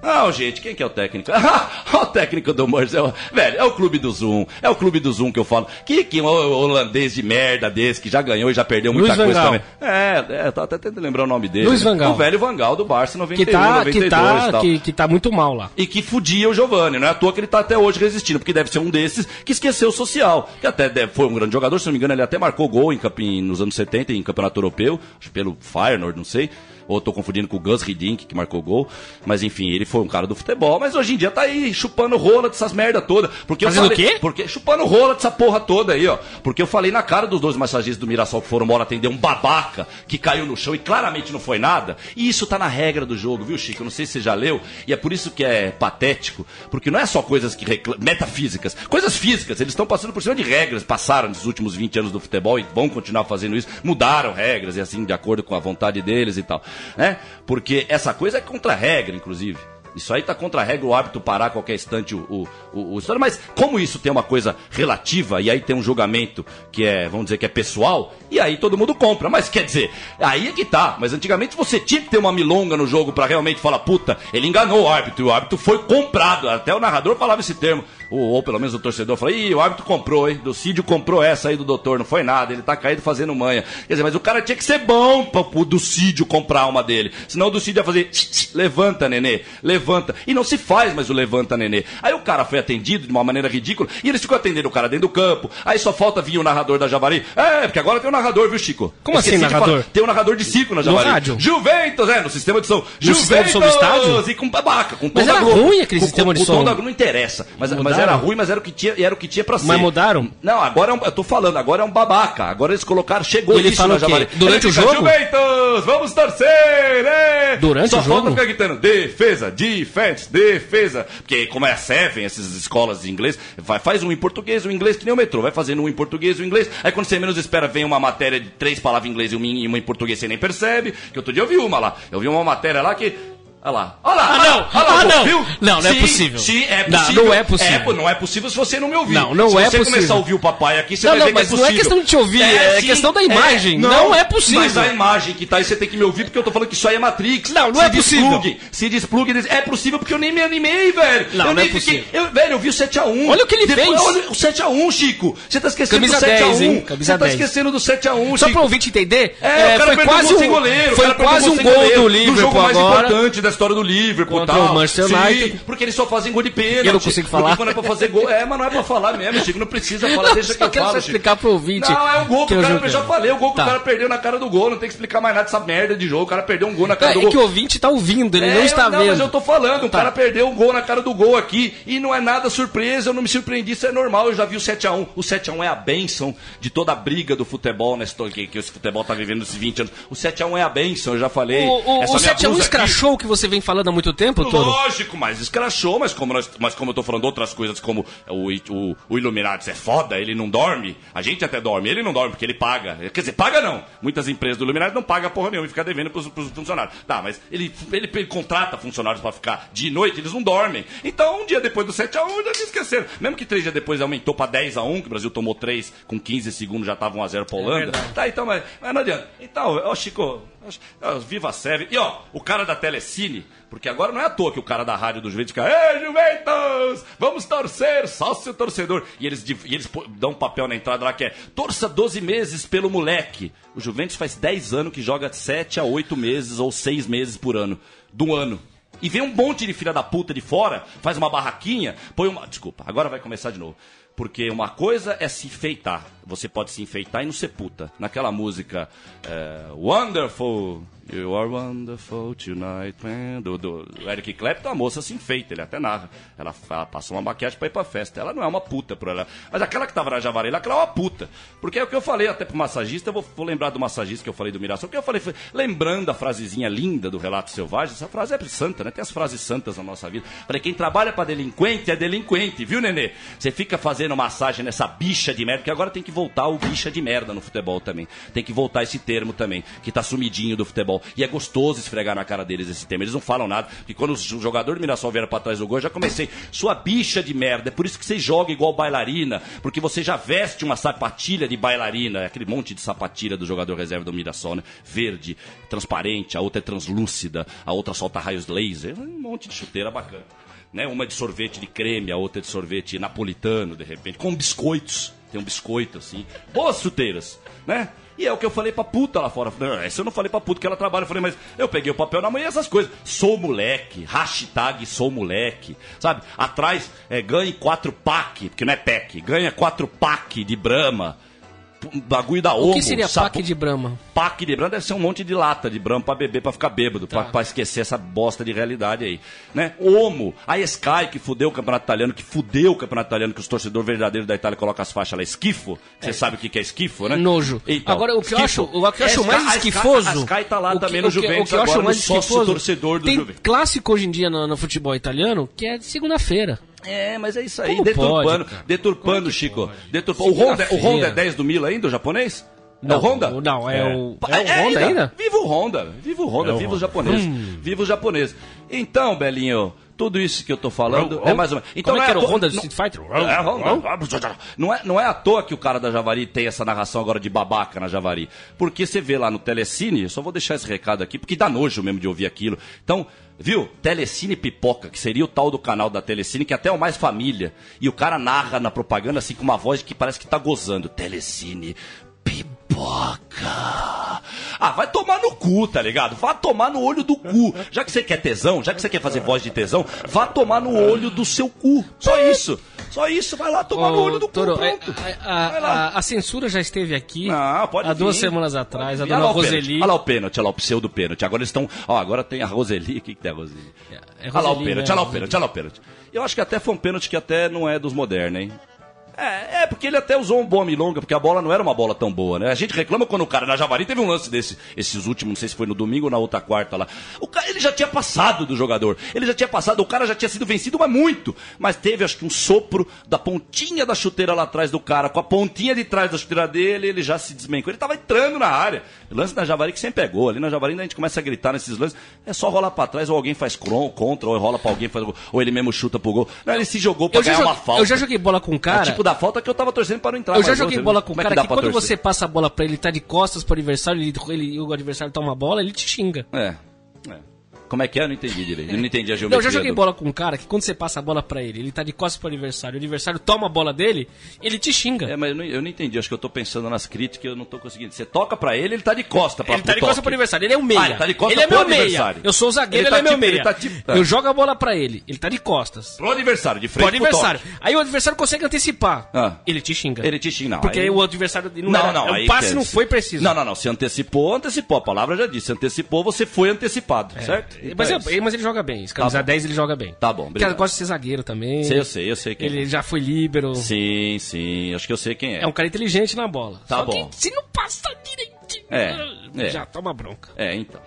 Ah, gente, quem que é o técnico? Ah, o técnico do Marcelo. Velho, é o clube do Zoom. É o clube do Zoom que eu falo. Que, que holandês de merda desse que já ganhou e já perdeu muita Luiz coisa também. É, é, tá até tentando lembrar o nome dele. Luiz, né? Van Gaal. O velho Van Gaal do Barça noventa e um, que tá, noventa e dois que tá, e tal. Que, que tá muito mal lá. E que fudia o Giovani. Não é à toa que ele tá até hoje resistindo, porque deve ser um desses que esqueceu o social. Que até deve, foi um grande jogador, se não me engano, ele até marcou gol em, em, nos anos setenta em campeonato europeu. Acho que pelo Feyenoord, não sei. Ou tô confundindo com o Gus Hiddink, que marcou gol. Mas enfim, ele foi um cara do futebol. Mas hoje em dia tá aí, chupando rola dessas merda toda. Porque fazendo eu falei, o quê? Porque, chupando rola dessa porra toda aí, ó. Porque eu falei na cara dos dois massagistas do Mirassol que foram embora atender um babaca que caiu no chão e claramente não foi nada. E isso tá na regra do jogo, viu, Chico? Eu não sei se você já leu. E é por isso que é patético. Porque não é só coisas que reclamam, metafísicas. Coisas físicas. Eles estão passando por cima de regras. Passaram nos últimos vinte anos do futebol e vão continuar fazendo isso. Mudaram regras e assim, de acordo com a vontade deles e tal. Né? Porque essa coisa é contra a regra, inclusive. Isso aí tá contra a regra, o árbitro parar a qualquer instante o, o, o história. Mas como isso tem uma coisa relativa, e aí tem um julgamento que é, vamos dizer, que é pessoal, e aí todo mundo compra. Mas quer dizer, aí é que tá. Mas antigamente você tinha que ter uma milonga no jogo pra realmente falar, puta, ele enganou o árbitro, e o árbitro foi comprado. Até o narrador falava esse termo. Ou, ou pelo menos o torcedor falou, ih, o árbitro comprou, hein? Do Cídio comprou essa aí do doutor, não foi nada, ele tá caído fazendo manha. Quer dizer, mas o cara tinha que ser bom pra o do Cídio comprar uma dele. Senão o do Cídio ia fazer, levanta, nenê, levanta. E não se faz mais o levanta, nenê. Aí o cara foi atendido de uma maneira ridícula e eles ficam atendendo o cara dentro do campo. Aí só falta vir o narrador da Javari. É, porque agora tem um narrador, viu, Chico? Como Esqueci assim, narrador? Falar. Tem um narrador de circo na Javari. No rádio. Juventus, é, no sistema de som. Juventus sobre estádio? E com babaca, com tom da Globo. Ruim aquele com, sistema com, de com som. Da... Não interessa, mas, mas era ruim, mas era o que tinha, era o que tinha pra ser. Mas mudaram? Não, agora é um, eu tô falando, agora é um babaca. Agora eles colocaram, chegou ele isso na Javari. Durante ele o jogo? Juventus, vamos torcer, né? Durante só o jogo? Só falta ficar gritando, defesa, defense, defesa. Porque como é a Seven, essas escolas de inglês, vai, faz um em português, um em inglês, que nem o metrô. Vai fazendo um em português, um em inglês. Aí quando você menos espera, vem uma matéria de três palavras em inglês e uma em português, você nem percebe. Que outro dia eu vi uma lá. Eu vi uma matéria lá que... Olha lá, olha lá, ah, não, olha, olha lá, ah, não, viu? Não, não se, é possível. Se é possível. Não, não é possível. É, não é possível se você não me ouvir. Não, não se é possível. Se você começar a ouvir o papai aqui, você não, vai não, ver que é possível. Não, mas não é questão de te ouvir, é, é sim, questão da imagem. É, não, não é possível. Mas a imagem que tá aí, você tem que me ouvir, porque eu tô falando que isso aí é Matrix. Não, não se é possível. Desplugue, se desplugue, é possível porque eu nem me animei, velho. Não, eu não nem é fiquei, possível. Eu, velho, eu vi o sete a um. Olha o que ele depois, fez. Olha o sete a um, Chico. Você tá esquecendo camisa do sete a um. Você tá esquecendo do sete a um, Chico. Só pra ouvinte entender, foi quase um goleiro. Foi quase um gol do Liverpool agora. Da história do Liverpool, contra tal. O Manchester United. Porque eles só fazem gol de pênalti. Eu não consigo falar. Porque quando é pra fazer gol... É, mas não é pra falar mesmo, Chico. Não precisa falar, não, deixa que eu falo, Chico. Explicar pro ouvinte. Não, é um gol que, que o cara... Eu já falei, o gol tá. Que o cara perdeu na cara do gol. Não tem que explicar mais nada dessa merda de jogo. O cara perdeu um gol na cara é, do gol. É que o ouvinte tá ouvindo, ele é, não está não, vendo. Mas eu tô falando. O tá. cara perdeu um gol na cara do gol aqui. E não é nada surpresa. Eu não me surpreendi. Isso é normal. Eu já vi o sete a um. O sete a um é a bênção de toda a briga do futebol, né? Que, que esse futebol tá vivendo esses vinte anos. O sete a um é a bênção, eu já falei. O, o, o sete a um escrachou que você vem falando há muito tempo, Toro? Lógico, mas escrachou, mas como, nós, mas como eu tô falando outras coisas, como o, o, o Illuminati é foda, ele não dorme, a gente até dorme, ele não dorme porque ele paga, quer dizer, paga não, muitas empresas do Illuminati não pagam porra nenhuma e ficam devendo pros, pros funcionários, tá, mas ele, ele, ele contrata funcionários pra ficar de noite, eles não dormem, então um dia depois do sete a um já se esqueceram, mesmo que três dias depois aumentou pra dez a um, que o Brasil tomou três com quinze segundos, já tava um a zero pra Holanda, é tá, então, mas, mas não adianta, então, ó Chico, ó, viva a Seve, e ó, o cara da Telecine, porque agora não é à toa que o cara da rádio do Juventus fica, ei, Juventus, vamos torcer, sócio torcedor. E eles, e eles dão um papel na entrada lá que é, torça doze meses pelo moleque. O Juventus faz dez anos que joga sete a oito meses ou seis meses por ano, do ano. E vem um monte de filha da puta de fora, faz uma barraquinha, põe uma... Desculpa, agora vai começar de novo. Porque uma coisa é se enfeitar. Você pode se enfeitar e não ser puta. Naquela música, é, Wonderful, you are wonderful tonight, man, do, do Eric Clapton, a moça se enfeita, ele até narra. Ela, ela passou uma maquiagem pra ir pra festa. Ela não é uma puta pra ela. Mas aquela que tava na Javari, aquela é uma puta. Porque é o que eu falei até pro massagista, eu vou, vou lembrar do massagista que eu falei do Mirassol, porque eu falei, foi, lembrando a frasezinha linda do Relato Selvagem, essa frase é santa, né? Tem as frases santas na nossa vida. Falei, quem trabalha pra delinquente é delinquente, viu, nenê? Você fica fazendo fazendo massagem nessa bicha de merda, porque agora tem que voltar o bicha de merda no futebol também. Tem que voltar esse termo também, que tá sumidinho do futebol. E é gostoso esfregar na cara deles esse termo. Eles não falam nada, porque quando os jogadores do Mirassol vieram pra trás do gol, eu já comecei. Sua bicha de merda, é por isso que você joga igual bailarina, porque você já veste uma sapatilha de bailarina. É aquele monte de sapatilha do jogador reserva do Mirassol, né? Verde, transparente, a outra é translúcida, a outra solta raios laser. Um monte de chuteira bacana. Né? Uma de sorvete de creme, a outra de sorvete napolitano, de repente, com biscoitos. Tem um biscoito, assim. Boas chuteiras, né? E é o que eu falei pra puta lá fora. Não, essa eu não falei pra puta que ela trabalha. Eu falei, mas eu peguei o papel na manhã e essas coisas. Sou moleque. Hashtag sou moleque. Sabe? Atrás, é, ganhe quatro pack, porque não é pack. Ganha quatro pack de Brahma. Bagulho da Omo. O que seria sapo... pack de Brahma? Pack de Brahma deve ser um monte de lata de Brahma pra beber, pra ficar bêbado. Tá. Pra, pra esquecer essa bosta de realidade aí. Né? Omo. A Sky, que fudeu o campeonato italiano, que fudeu o campeonato italiano, que os torcedores verdadeiros da Itália colocam as faixas lá. Esquifo. Você é. sabe o que, que é esquifo, né? Nojo. Então, agora, o que eu acho, o que eu acho mais esquifoso... A Sky, a Sky tá lá que, também no Juventus, eu acho agora, mais o sócio-torcedor do Tem Juventus. Tem clássico hoje em dia no, no futebol italiano, que é de segunda-feira. É, mas é isso aí, Como deturpando, pode, deturpando, Chico. Pode? Deturpando. O Honda, o Honda é dez do Mila ainda, o japonês? Não, é o Honda? Não, é, é. o, é o é Honda ainda. ainda? Viva o Honda, viva o Honda, é o viva os japoneses, hum. viva os japoneses. Então, Belinho, tudo isso que eu tô falando Ro, Ro, é mais ou menos... Então, como é que era o Honda do Street Fighter? Não é, não é à toa que o cara da Javari tem essa narração agora de babaca na Javari. Porque você vê lá no Telecine, eu só vou deixar esse recado aqui, porque dá nojo mesmo de ouvir aquilo. Então... Viu? Telecine Pipoca, que seria o tal do canal da Telecine, que até é o mais família. E o cara narra na propaganda assim com uma voz que parece que tá gozando. Telecine Pipoca. Ah, vai tomar no cu, tá ligado? Vá tomar no olho do cu. Já que você quer tesão, já que você quer fazer voz de tesão, vá tomar no olho do seu cu. Só isso. Só isso, vai lá tomar Ô, no olho do Toro, cu, pronto. A, a, a, a censura já esteve aqui ah, pode há vir. duas semanas atrás, a dona Roseli. Olha lá o pênalti, olha lá o pseudo-pênalti. Agora eles estão... Ó, agora tem a Roseli, o que que tem a Roseli? É, é Roseli olha lá o pênalti, né? olha lá o pênalti, olha lá o pênalti. Eu acho que até foi um pênalti que até não é dos modernos, hein? É, é, porque ele até usou um bom milonga, porque a bola não era uma bola tão boa, né? A gente reclama quando o cara na Javari teve um lance desse, esses últimos, não sei se foi no domingo ou na outra quarta lá. O cara, ele já tinha passado do jogador, ele já tinha passado, o cara já tinha sido vencido, mas muito. Mas teve, acho que um sopro da pontinha da chuteira lá atrás do cara, com a pontinha de trás da chuteira dele, ele já se desmencou. Ele tava entrando na área. Lance na Javari que sempre pegou, ali na Javari ainda a gente começa a gritar nesses lances, é só rolar pra trás, ou alguém faz contra, ou rola pra alguém, faz gol, ou ele mesmo chuta pro gol. Não, ele se jogou pra eu ganhar joguei, uma falta. Eu já joguei bola com o cara. É tipo da falta que eu tava torcendo para não entrar. Eu já joguei bola com o cara que quando você passa a bola pra ele, tá de costas pro adversário, ele, ele, o adversário toma a bola, ele te xinga. É, é. Como é que é? Eu não entendi direito. Eu não entendi a geometria. Eu já joguei do... bola com um cara que quando você passa a bola pra ele, ele tá de costas pro adversário, o adversário toma a bola dele, ele te xinga. É, mas eu não, eu não entendi. Acho que eu tô pensando nas críticas e eu não tô conseguindo. Você toca pra ele, ele tá de costa pra ele. Ele tá de costa pro adversário, ele é o meia. Ah, ele tá de costa ele é pro meu adversário. Meia. Eu sou o zagueiro, ele, ele tá é meu meia. Ele tá de... Eu jogo a bola pra ele, ele tá de costas. Pro adversário, de frente pro adversário. Pro aí o adversário consegue antecipar. Ah. Ele te xinga. Ele te xinga, não. Porque aí... aí o adversário não, não, era... não, não o passe não foi preciso. Não, não, não. Se antecipou, antecipou. A palavra já disse. Se antecipou, você foi antecipado, certo? Mas, é, mas ele joga bem. Esse camisa tá dez ele joga bem. Tá bom, obrigado. Porque ele gosta de ser zagueiro também. Sei, eu sei, eu sei quem Ele é. já foi líbero. Sim, sim. Acho que eu sei quem é. É um cara inteligente na bola. Tá Só bom. Que se não passa direitinho, é, já é. toma bronca. É, então.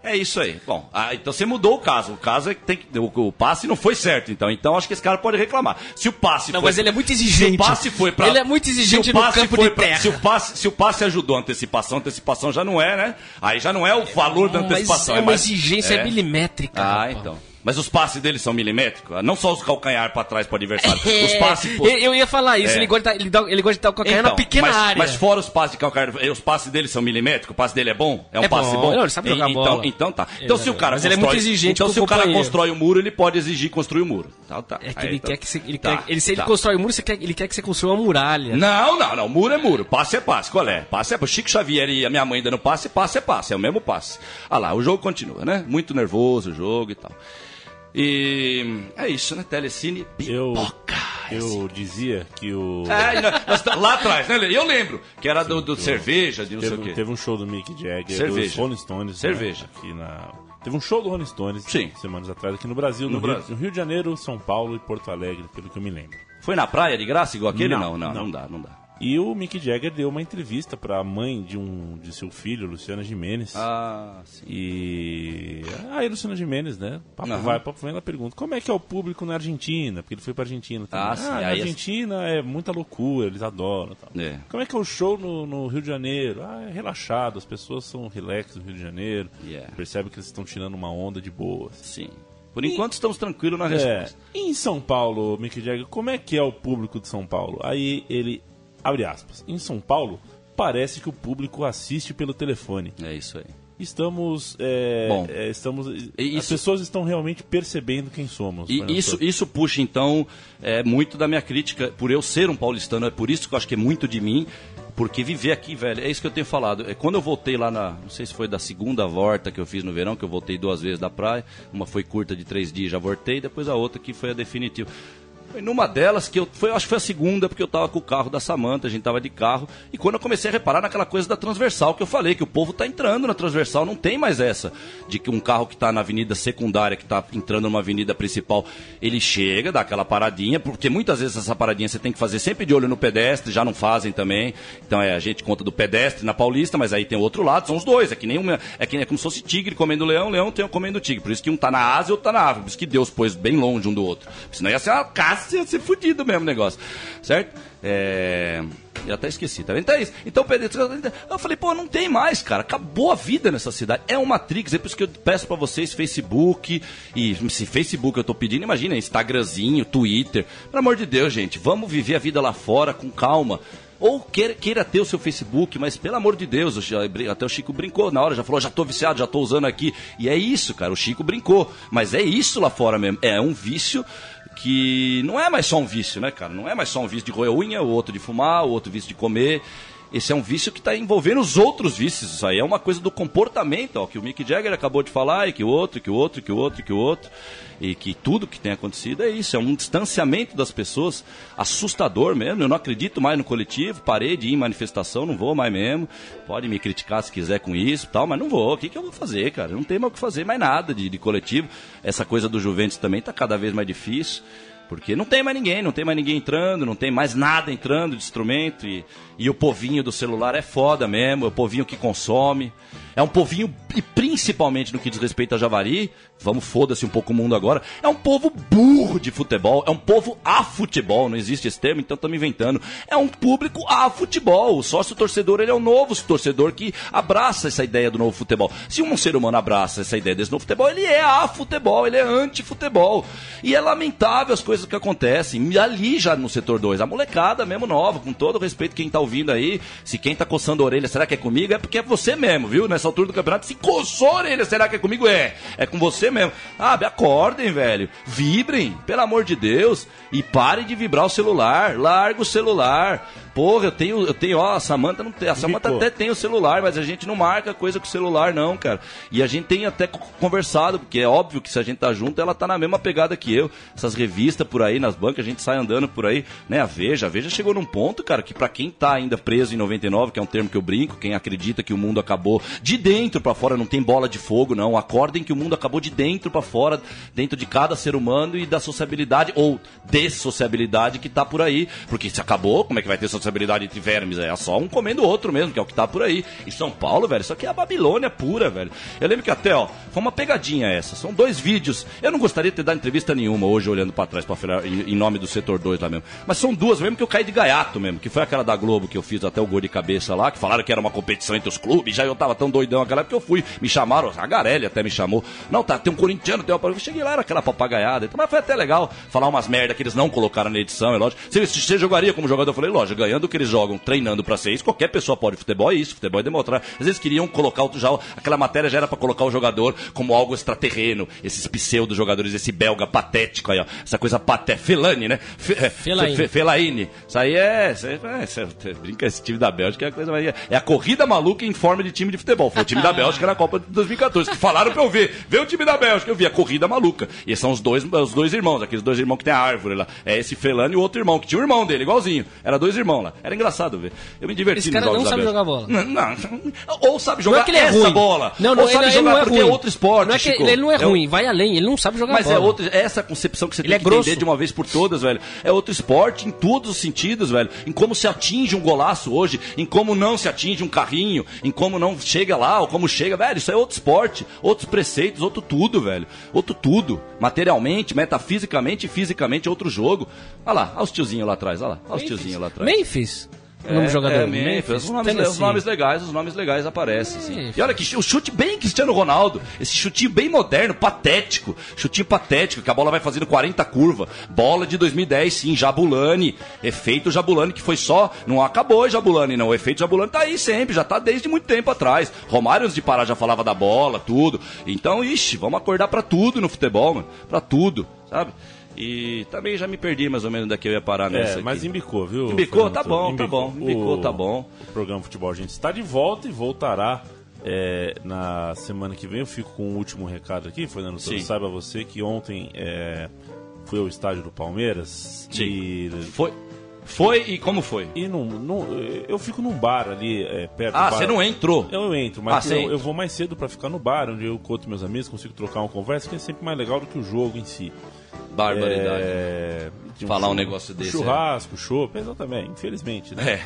É isso aí. Bom, ah, então você mudou o caso. O caso é que, tem que o, o passe não foi certo, então. Então acho que esse cara pode reclamar. Se o passe Não, foi, mas ele é muito exigente. Se o passe foi pra, ele é muito exigente no campo de pra, terra. Se o, passe, se o passe ajudou a antecipação, a antecipação já não é, né? Aí já não é o valor é, da antecipação. Mas é uma é mais, exigência é. milimétrica. Ah, rapaz. então. Mas os passes dele são milimétricos? Não só os calcanhar pra trás pro adversário. É, os passes... Pô... Eu ia falar isso. É. Ele, gosta, ele, dá, ele gosta de dar o calcanhar então, na pequena mas, área. Mas fora os passes de calcanhar... Os passes dele são milimétricos? O passe dele é bom? É um é passe bom? bom? Não, ele sabe jogar e, bola. Então, então tá. Então é, se o cara mas constrói... Ele é muito exigente então se o cara constrói o muro, ele pode exigir construir o muro. Tá, tá. É que ele Aí, quer então... que você... Ele tá, quer, ele, se tá. ele constrói o muro, você quer, ele quer que você construa uma muralha. Não, não, não. Muro é muro. Passe é passe. Qual é? Passe é passe. Chico Xavier e a minha mãe dando passe, passe é passe. É o mesmo passe. Ah lá, o jogo continua, né? Muito nervoso o jogo e tal. E é isso, né? Telecine Pipoca. Eu, eu dizia que o... É, não, lá atrás, né? Eu lembro que era Sim, do, do que cerveja, de não teve, sei o quê. Teve um show do Mick Jagger, cerveja. dos Rolling Stones. Cerveja. Né? Aqui na... Teve um show do Rolling Stones Sim. semanas atrás aqui no Brasil, no, no, Brasil. Rio, no Rio de Janeiro, São Paulo e Porto Alegre, pelo que eu me lembro. Foi na praia de graça igual aquele? Não, não, não, não, não dá, não dá. E o Mick Jagger deu uma entrevista para a mãe de, um, de seu filho, Luciana Gimenez. Ah, sim. E aí Luciana Gimenez, né? Papo uhum. vai, papo vem, ela pergunta, como é que é o público na Argentina? Porque ele foi para Argentina também. Ah, sim. Ah, na Argentina é... é muita loucura, eles adoram. Tal. É. Como é que é o show no, no Rio de Janeiro? Ah, é relaxado, as pessoas são relax no Rio de Janeiro. Yeah. Percebe que eles estão tirando uma onda de boas. Sim. Por enquanto, e, estamos tranquilos na resposta. É, em São Paulo, Mick Jagger, como é que é o público de São Paulo? Aí ele, abre aspas, em São Paulo, parece que o público assiste pelo telefone. É isso aí. Estamos... É, Bom, é, estamos isso, as pessoas estão realmente percebendo quem somos. E isso, isso puxa, então, é, muito da minha crítica, por eu ser um paulistano, é por isso que eu acho que é muito de mim, porque viver aqui, velho, é isso que eu tenho falado. Quando eu voltei lá na... Não sei se foi da segunda volta que eu fiz no verão, que eu voltei duas vezes da praia. Uma foi curta de três dias, já voltei. Depois a outra que foi a definitiva. Foi numa delas que eu... Foi, acho que foi a segunda, porque eu tava com o carro da Samanta, a gente tava de carro. E quando eu comecei a reparar naquela coisa da transversal que eu falei, que o povo tá entrando na transversal. Não tem mais essa de que um carro que tá na avenida secundária, que tá entrando numa avenida principal, ele chega, dá aquela paradinha. Porque muitas vezes essa paradinha você tem que fazer sempre de olho no pedestre, já não fazem também. Então é, a gente conta do pedestre na Paulista, mas aí tem o outro lado, são os dois. É que nem uma, é que nem é como se fosse tigre comendo leão, leão tem um comendo tigre. Por isso que um tá na Ásia e outro tá na África. Por isso que Deus pôs bem longe um do outro. Senão ia ser uma casa. Ia ser fudido mesmo o negócio, certo? É... Eu até esqueci, tá vendo? Então é isso. Então eu falei, pô, não tem mais, cara. Acabou a vida nessa cidade. É um Matrix. É por isso que eu peço pra vocês Facebook. E se Facebook eu tô pedindo, imagina, Instagramzinho, Twitter. Pelo amor de Deus, gente, vamos viver a vida lá fora com calma. Ou queira, queira ter o seu Facebook, mas pelo amor de Deus, o, até o Chico brincou na hora, já falou, já tô viciado, já tô usando aqui. E é isso, cara, o Chico brincou. Mas é isso lá fora mesmo. É um vício que não é mais só um vício, né, cara? Não é mais só um vício de roer unha, o outro de fumar, o outro vício de comer. Esse é um vício que está envolvendo os outros vícios. Isso aí é uma coisa do comportamento, ó, que o Mick Jagger acabou de falar, e que o outro, que o outro, que o outro, que o outro. E que tudo que tem acontecido é isso, é um distanciamento das pessoas, assustador mesmo. Eu não acredito mais no coletivo, parei de ir em manifestação, não vou mais mesmo. Pode me criticar se quiser com isso, tal, mas não vou. O que, que eu vou fazer, cara? Não tem mais o que fazer, mais nada de, de coletivo. Essa coisa do Juventus também está cada vez mais difícil. Porque não tem mais ninguém, não tem mais ninguém entrando, não tem mais nada entrando de instrumento. E, e o povinho do celular é foda mesmo, é o povinho que consome. É um povinho, e principalmente no que diz respeito a Javari, vamos foda-se um pouco o mundo agora, é um povo burro de futebol, é um povo a futebol, não existe esse termo, então estamos inventando. É um público a futebol, o sócio-torcedor ele é o novo torcedor que abraça essa ideia do novo futebol. Se um ser humano abraça essa ideia desse novo futebol, ele é a futebol, ele é anti-futebol. E é lamentável as coisas que acontecem ali já no setor dois, a molecada mesmo nova, com todo o respeito quem tá ouvindo aí, se quem tá coçando a orelha será que é comigo, é porque é você mesmo, viu, nessa altura do campeonato, se coçou a orelha, será que é comigo, é, é com você mesmo. Ah, acordem, velho, vibrem, pelo amor de Deus, e parem de vibrar o celular, larga o celular. Porra, eu tenho, eu tenho, ó, a Samanta não tem, a Samanta até tem o celular, mas a gente não marca coisa com o celular não, cara. E a gente tem até conversado, porque é óbvio que se a gente tá junto, ela tá na mesma pegada que eu. Essas revistas por aí, nas bancas, a gente sai andando por aí, né, a Veja, a Veja chegou num ponto, cara, que pra quem tá ainda preso em noventa e nove, que é um termo que eu brinco, quem acredita que o mundo acabou de dentro pra fora, não tem bola de fogo, não, acordem que o mundo acabou de dentro pra fora, dentro de cada ser humano e da sociabilidade, ou dessociabilidade que tá por aí, porque se acabou, como é que vai ter sociabilidade? Responsabilidade entre vermes, é só um comendo o outro mesmo, que é o que tá por aí. E São Paulo, velho, isso aqui é a Babilônia pura, velho. Eu lembro que até, ó, foi uma pegadinha essa, são dois vídeos. Eu não gostaria de ter dado entrevista nenhuma hoje, olhando pra trás, pra, em nome do setor dois lá mesmo. Mas são duas mesmo que eu caí de gaiato mesmo, que foi aquela da Globo que eu fiz até o gol de cabeça lá, que falaram que era uma competição entre os clubes, já eu tava tão doidão aquela época que eu fui, me chamaram, a Garelli até me chamou. Não, tá, tem um corintiano, tem uma... Eu cheguei lá, era aquela papagaiada, então, mas foi até legal falar umas merda que eles não colocaram na edição, é lógico. Se você jogaria como jogador, eu falei, lógico, ganhando do que eles jogam, treinando pra ser isso, qualquer pessoa pode. Futebol é isso, futebol é demonstrar. Às vezes queriam colocar, já, aquela matéria já era pra colocar o jogador como algo extraterreno, esses pseudo jogadores, esse belga patético aí, ó, essa coisa patética, Fellaini, né? Fe, Fellaini. Fe, Fellaini. Isso aí é, isso aí é, isso é, brinca, esse time da Bélgica é a coisa mais... É a corrida maluca em forma de time de futebol, foi o time da Bélgica na Copa de dois mil e catorze, que falaram pra eu ver, vê o time da Bélgica, eu vi a corrida maluca, e são os dois, os dois irmãos, aqueles dois irmãos que tem a árvore lá, é esse Fellaini e o outro irmão, que tinha o irmão dele, igualzinho, era dois irmãos, bola. Era engraçado ver. Eu me diverti. Esse cara nos não sabe jogar bola. Não, não. Ou sabe jogar não é que ele é essa ruim. bola. Não, não, ou sabe ele, jogar ele não é porque ruim. é outro esporte, não é que Chico. Ele não é ruim, vai além. Ele não sabe jogar Mas bola. Mas é outro, essa concepção que você ele tem é que grosso. entender de uma vez por todas, velho. É outro esporte em todos os sentidos, velho. Em como se atinge um golaço hoje, em como não se atinge um carrinho, em como não chega lá, ou como chega. Velho, isso é outro esporte, outros preceitos, outro tudo, velho. Outro tudo. Materialmente, metafisicamente e fisicamente, outro jogo. Olha lá, olha os tiozinhos lá atrás, olha lá. Olha os tiozinhos lá atrás. Memphis. O nome é, jogador é, Memphis, os nomes, os nomes legais, os nomes legais aparecem, sim. E olha que o chute bem Cristiano Ronaldo, esse chutinho bem moderno, patético, chutinho patético, que a bola vai fazendo quarenta curvas, bola de dois mil e dez, sim, Jabulani, efeito Jabulani, que foi só, não acabou Jabulani não, o efeito Jabulani tá aí sempre, já tá desde muito tempo atrás, Romário antes de parar já falava da bola, tudo, então, ixi, vamos acordar pra tudo no futebol, mano, pra tudo, sabe? E também já me perdi mais ou menos daqui eu ia parar nessa. É, aqui. Mas embicou, viu? Embicou, tá bom, tá bom. Embicou, tá bom. O programa Futebol Urgente está de volta e voltará é, na semana que vem. Eu fico com o um último recado aqui, Fernando Toro. Saiba você que ontem é, fui ao estádio do Palmeiras. Sim. E... Foi. Foi e como foi? E num, num, eu fico num bar ali é, perto ah, do bar. Ah, você não entrou? Eu, eu entro, mas ah, eu, eu vou mais cedo pra ficar no bar, onde eu conto meus amigos, consigo trocar uma conversa, que é sempre mais legal do que o jogo em si. Barbaridade. É... Né? Falar um, um negócio desse. Churrasco, é. chopp, exatamente, infelizmente, né? É.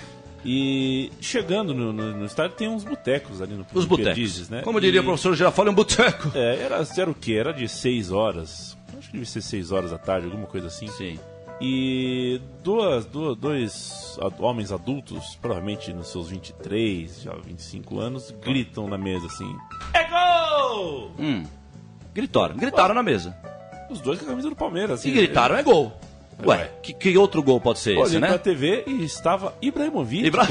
E chegando no, no, no estádio tem uns botecos ali no Os botecos, né? Como diria e... o professor Girafale, um boteco. É, era, era o quê? Era de seis horas, acho que devia ser seis horas da tarde, alguma coisa assim. Sim. E duas, duas, dois homens adultos, provavelmente nos seus vinte e três, já vinte e cinco anos, gritam na mesa assim: é gol! Hum. Gritaram, gritaram Ué. na mesa. Os dois com a camisa do Palmeiras. Assim, e gritaram, é, é gol. Ué, Ué. Que, que outro gol pode ser Olhei esse, né? Olhei pra T V e estava Ibrahimovic. Ibra...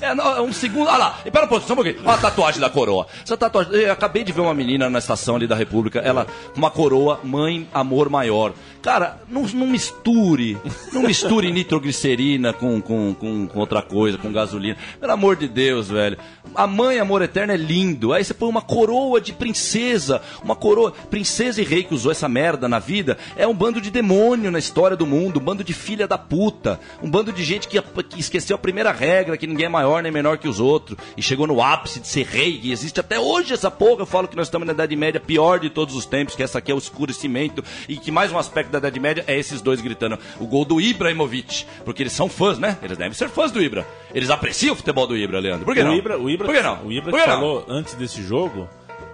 é, não, um segundo... Ah lá, pera um pouco, só um pouquinho. Olha a tatuagem da coroa. Essa tatuagem... Eu acabei de ver uma menina na estação ali da República, ela com uma coroa, mãe, amor maior. Cara, não, não misture, não misture nitroglicerina com, com, com, com outra coisa, com gasolina. Pelo amor de Deus, velho. A mãe, amor eterno, é lindo. Aí você põe uma coroa de princesa, uma coroa... Princesa e rei que usou essa merda na vida é um bando de demônio na história do mundo, um bando de filha da puta, um bando de gente que, que esqueceu a primeira regra, que ninguém é maior nem menor que os outros, e chegou no ápice de ser rei, e existe até hoje essa porra. Eu falo que nós estamos na Idade Média pior de todos os tempos, que essa aqui é o escurecimento, e que mais um aspecto da da Idade Média é esses dois gritando o gol do Ibrahimovic, porque eles são fãs, né? Eles devem ser fãs do Ibra. Eles apreciam o futebol do Ibra, Leandro. Por que não? O Ibra, o Ibra, Por que não? O Ibra que falou antes desse jogo...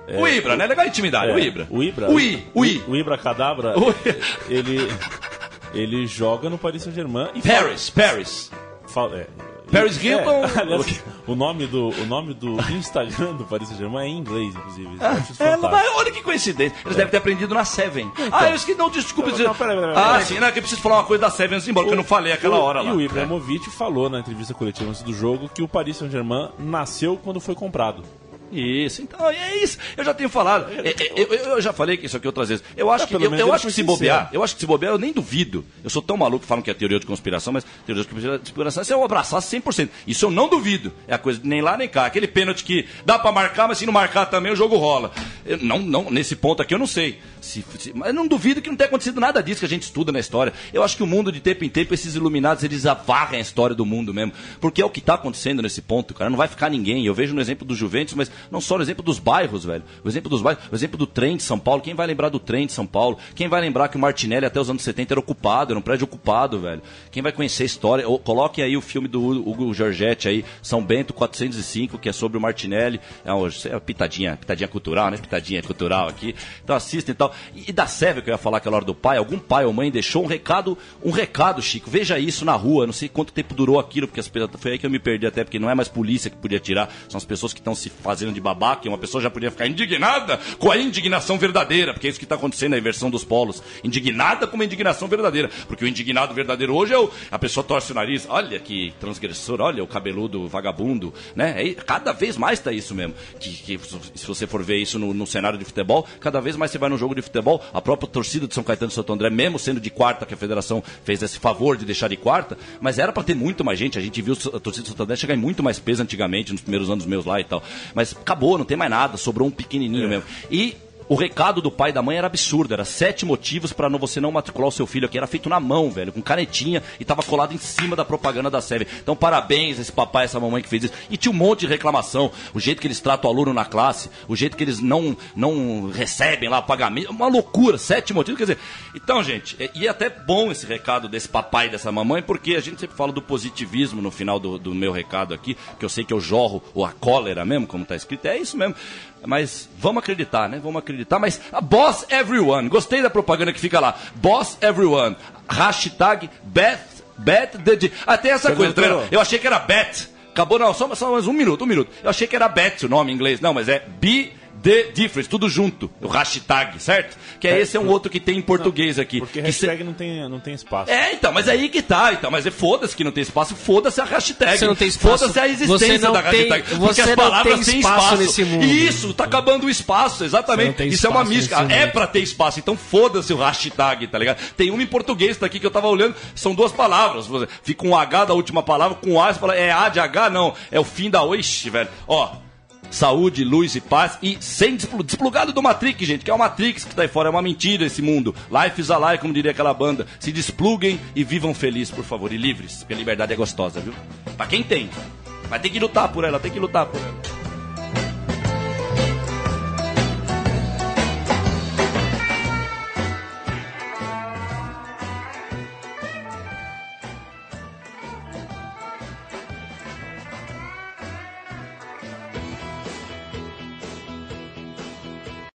É, o Ibra, o, né? Legal a intimidade, é, o Ibra. O Ibra, o, I, o, I. o Ibra Cadabra, o I. ele, ele joga no Paris Saint-Germain e... Paris, fala, Paris. Fala, é, Paris Hilton. É, aliás, o, nome do, o nome do Instagram do Paris Saint-Germain é em inglês, inclusive. Ah, é, mas olha que coincidência. Eles é. devem ter aprendido na Seven. Então, ah, eu esqueci. Não, desculpa. Não, não, pera, pera, pera, ah, pera, sim, não, que eu preciso falar uma coisa da Seven, assim, embora o, que eu não falei aquela o, hora lá. E o Ibrahimovic é. falou na entrevista coletiva antes do jogo que o Paris Saint-Germain nasceu quando foi comprado. Isso, então é isso. Eu já tenho falado. Eu, eu, eu já falei isso aqui outras vezes. Eu acho que, eu, eu acho que se bobear, eu acho que se bobear, eu nem duvido. Eu sou tão maluco que falam que é teoria de conspiração, mas teoria de conspiração é se eu abraçasse cem por cento. Isso eu não duvido. É a coisa de nem lá nem cá. Aquele pênalti que dá pra marcar, mas se não marcar também o jogo rola. Eu, não, não, nesse ponto aqui eu não sei. Se, se, mas eu não duvido que não tenha acontecido nada disso que a gente estuda na história. Eu acho que o mundo de tempo em tempo, esses iluminados, eles avarrem a história do mundo mesmo. Porque é o que tá acontecendo nesse ponto, cara. Não vai ficar ninguém. Eu vejo no exemplo do Juventus, mas não só o exemplo dos bairros, velho. O exemplo dos bairros, o exemplo do trem de São Paulo. Quem vai lembrar do trem de São Paulo? Quem vai lembrar que o Martinelli até os anos setenta era ocupado, era um prédio ocupado, velho? Quem vai conhecer a história? Coloquem aí o filme do Hugo Giorgetti aí, São Bento quatrocentos e cinco, que é sobre o Martinelli. É uma, é uma pitadinha, pitadinha cultural, né? Pitadinha cultural aqui. Então assistem e tal. E, e da Sérvia, que eu ia falar aquela hora do pai, algum pai ou mãe deixou um recado, um recado, Chico. Veja isso na rua. Não sei quanto tempo durou aquilo, porque as, foi aí que eu me perdi até, porque não é mais polícia que podia tirar, são as pessoas que estão se fazendo de babaca, e uma pessoa já podia ficar indignada com a indignação verdadeira, porque é isso que está acontecendo, a inversão dos polos. Indignada com uma indignação verdadeira, porque o indignado verdadeiro hoje é o... A pessoa torce o nariz, olha que transgressor, olha o cabeludo vagabundo, né? É, cada vez mais está isso mesmo. Que, que, se você for ver isso no, no cenário de futebol, cada vez mais você vai num jogo de futebol, a própria torcida de São Caetano e Santo André, mesmo sendo de quarta, que a federação fez esse favor de deixar de quarta, mas era para ter muito mais gente. A gente viu a torcida de Santo André chegar em muito mais peso antigamente, nos primeiros anos meus lá e tal. Mas acabou, não tem mais nada, sobrou um pequenininho é. mesmo. E O recado do pai e da mãe era absurdo, era sete motivos pra não, você não matricular o seu filho aqui. Era feito na mão, velho, com canetinha, e tava colado em cima da propaganda da Seven. Então parabéns a esse papai e essa mamãe que fez isso. E tinha um monte de reclamação, o jeito que eles tratam o aluno na classe, o jeito que eles não, não recebem lá pagamento, uma loucura, sete motivos, quer dizer... Então, gente, e é até bom esse recado desse papai e dessa mamãe, porque a gente sempre fala do positivismo no final do, do meu recado aqui, que eu sei que eu jorro ou a cólera mesmo, como tá escrito, é isso mesmo. Mas vamos acreditar, né? Vamos acreditar. Mas a Boss Everyone, gostei da propaganda que fica lá. Boss Everyone. Hashtag Beth, Beth the D. Até essa Você coisa, treino, eu achei que era Beth. Acabou, não, só, só mais um minuto, um minuto. Eu achei que era Beth o nome em inglês. Não, mas é B. The Difference, tudo junto, o hashtag, certo? Que é, esse é um outro que tem em português aqui. Porque hashtag cê... não, tem, não tem espaço. É, então, mas aí que tá, então, mas é foda-se que não tem espaço, foda-se a hashtag. Você não tem espaço, foda-se a existência da hashtag. Tem, porque as palavras têm espaço, espaço nesse mundo. Isso, tá acabando o espaço, exatamente. Isso é uma mística, é pra ter espaço, então foda-se o hashtag, tá ligado? Tem uma em português, tá aqui, que eu tava olhando, são duas palavras. Fica um H da última palavra, com A, é A de H, não, é o fim da oixe, velho. Ó... Saúde, luz e paz, e sem despl- desplugado do Matrix, gente, que é o Matrix que tá aí fora, é uma mentira esse mundo. Life is a lie, como diria aquela banda. Se despluguem e vivam felizes, por favor, e livres, porque a liberdade é gostosa, viu? Pra quem tem, mas tem que lutar por ela, tem que lutar por ela.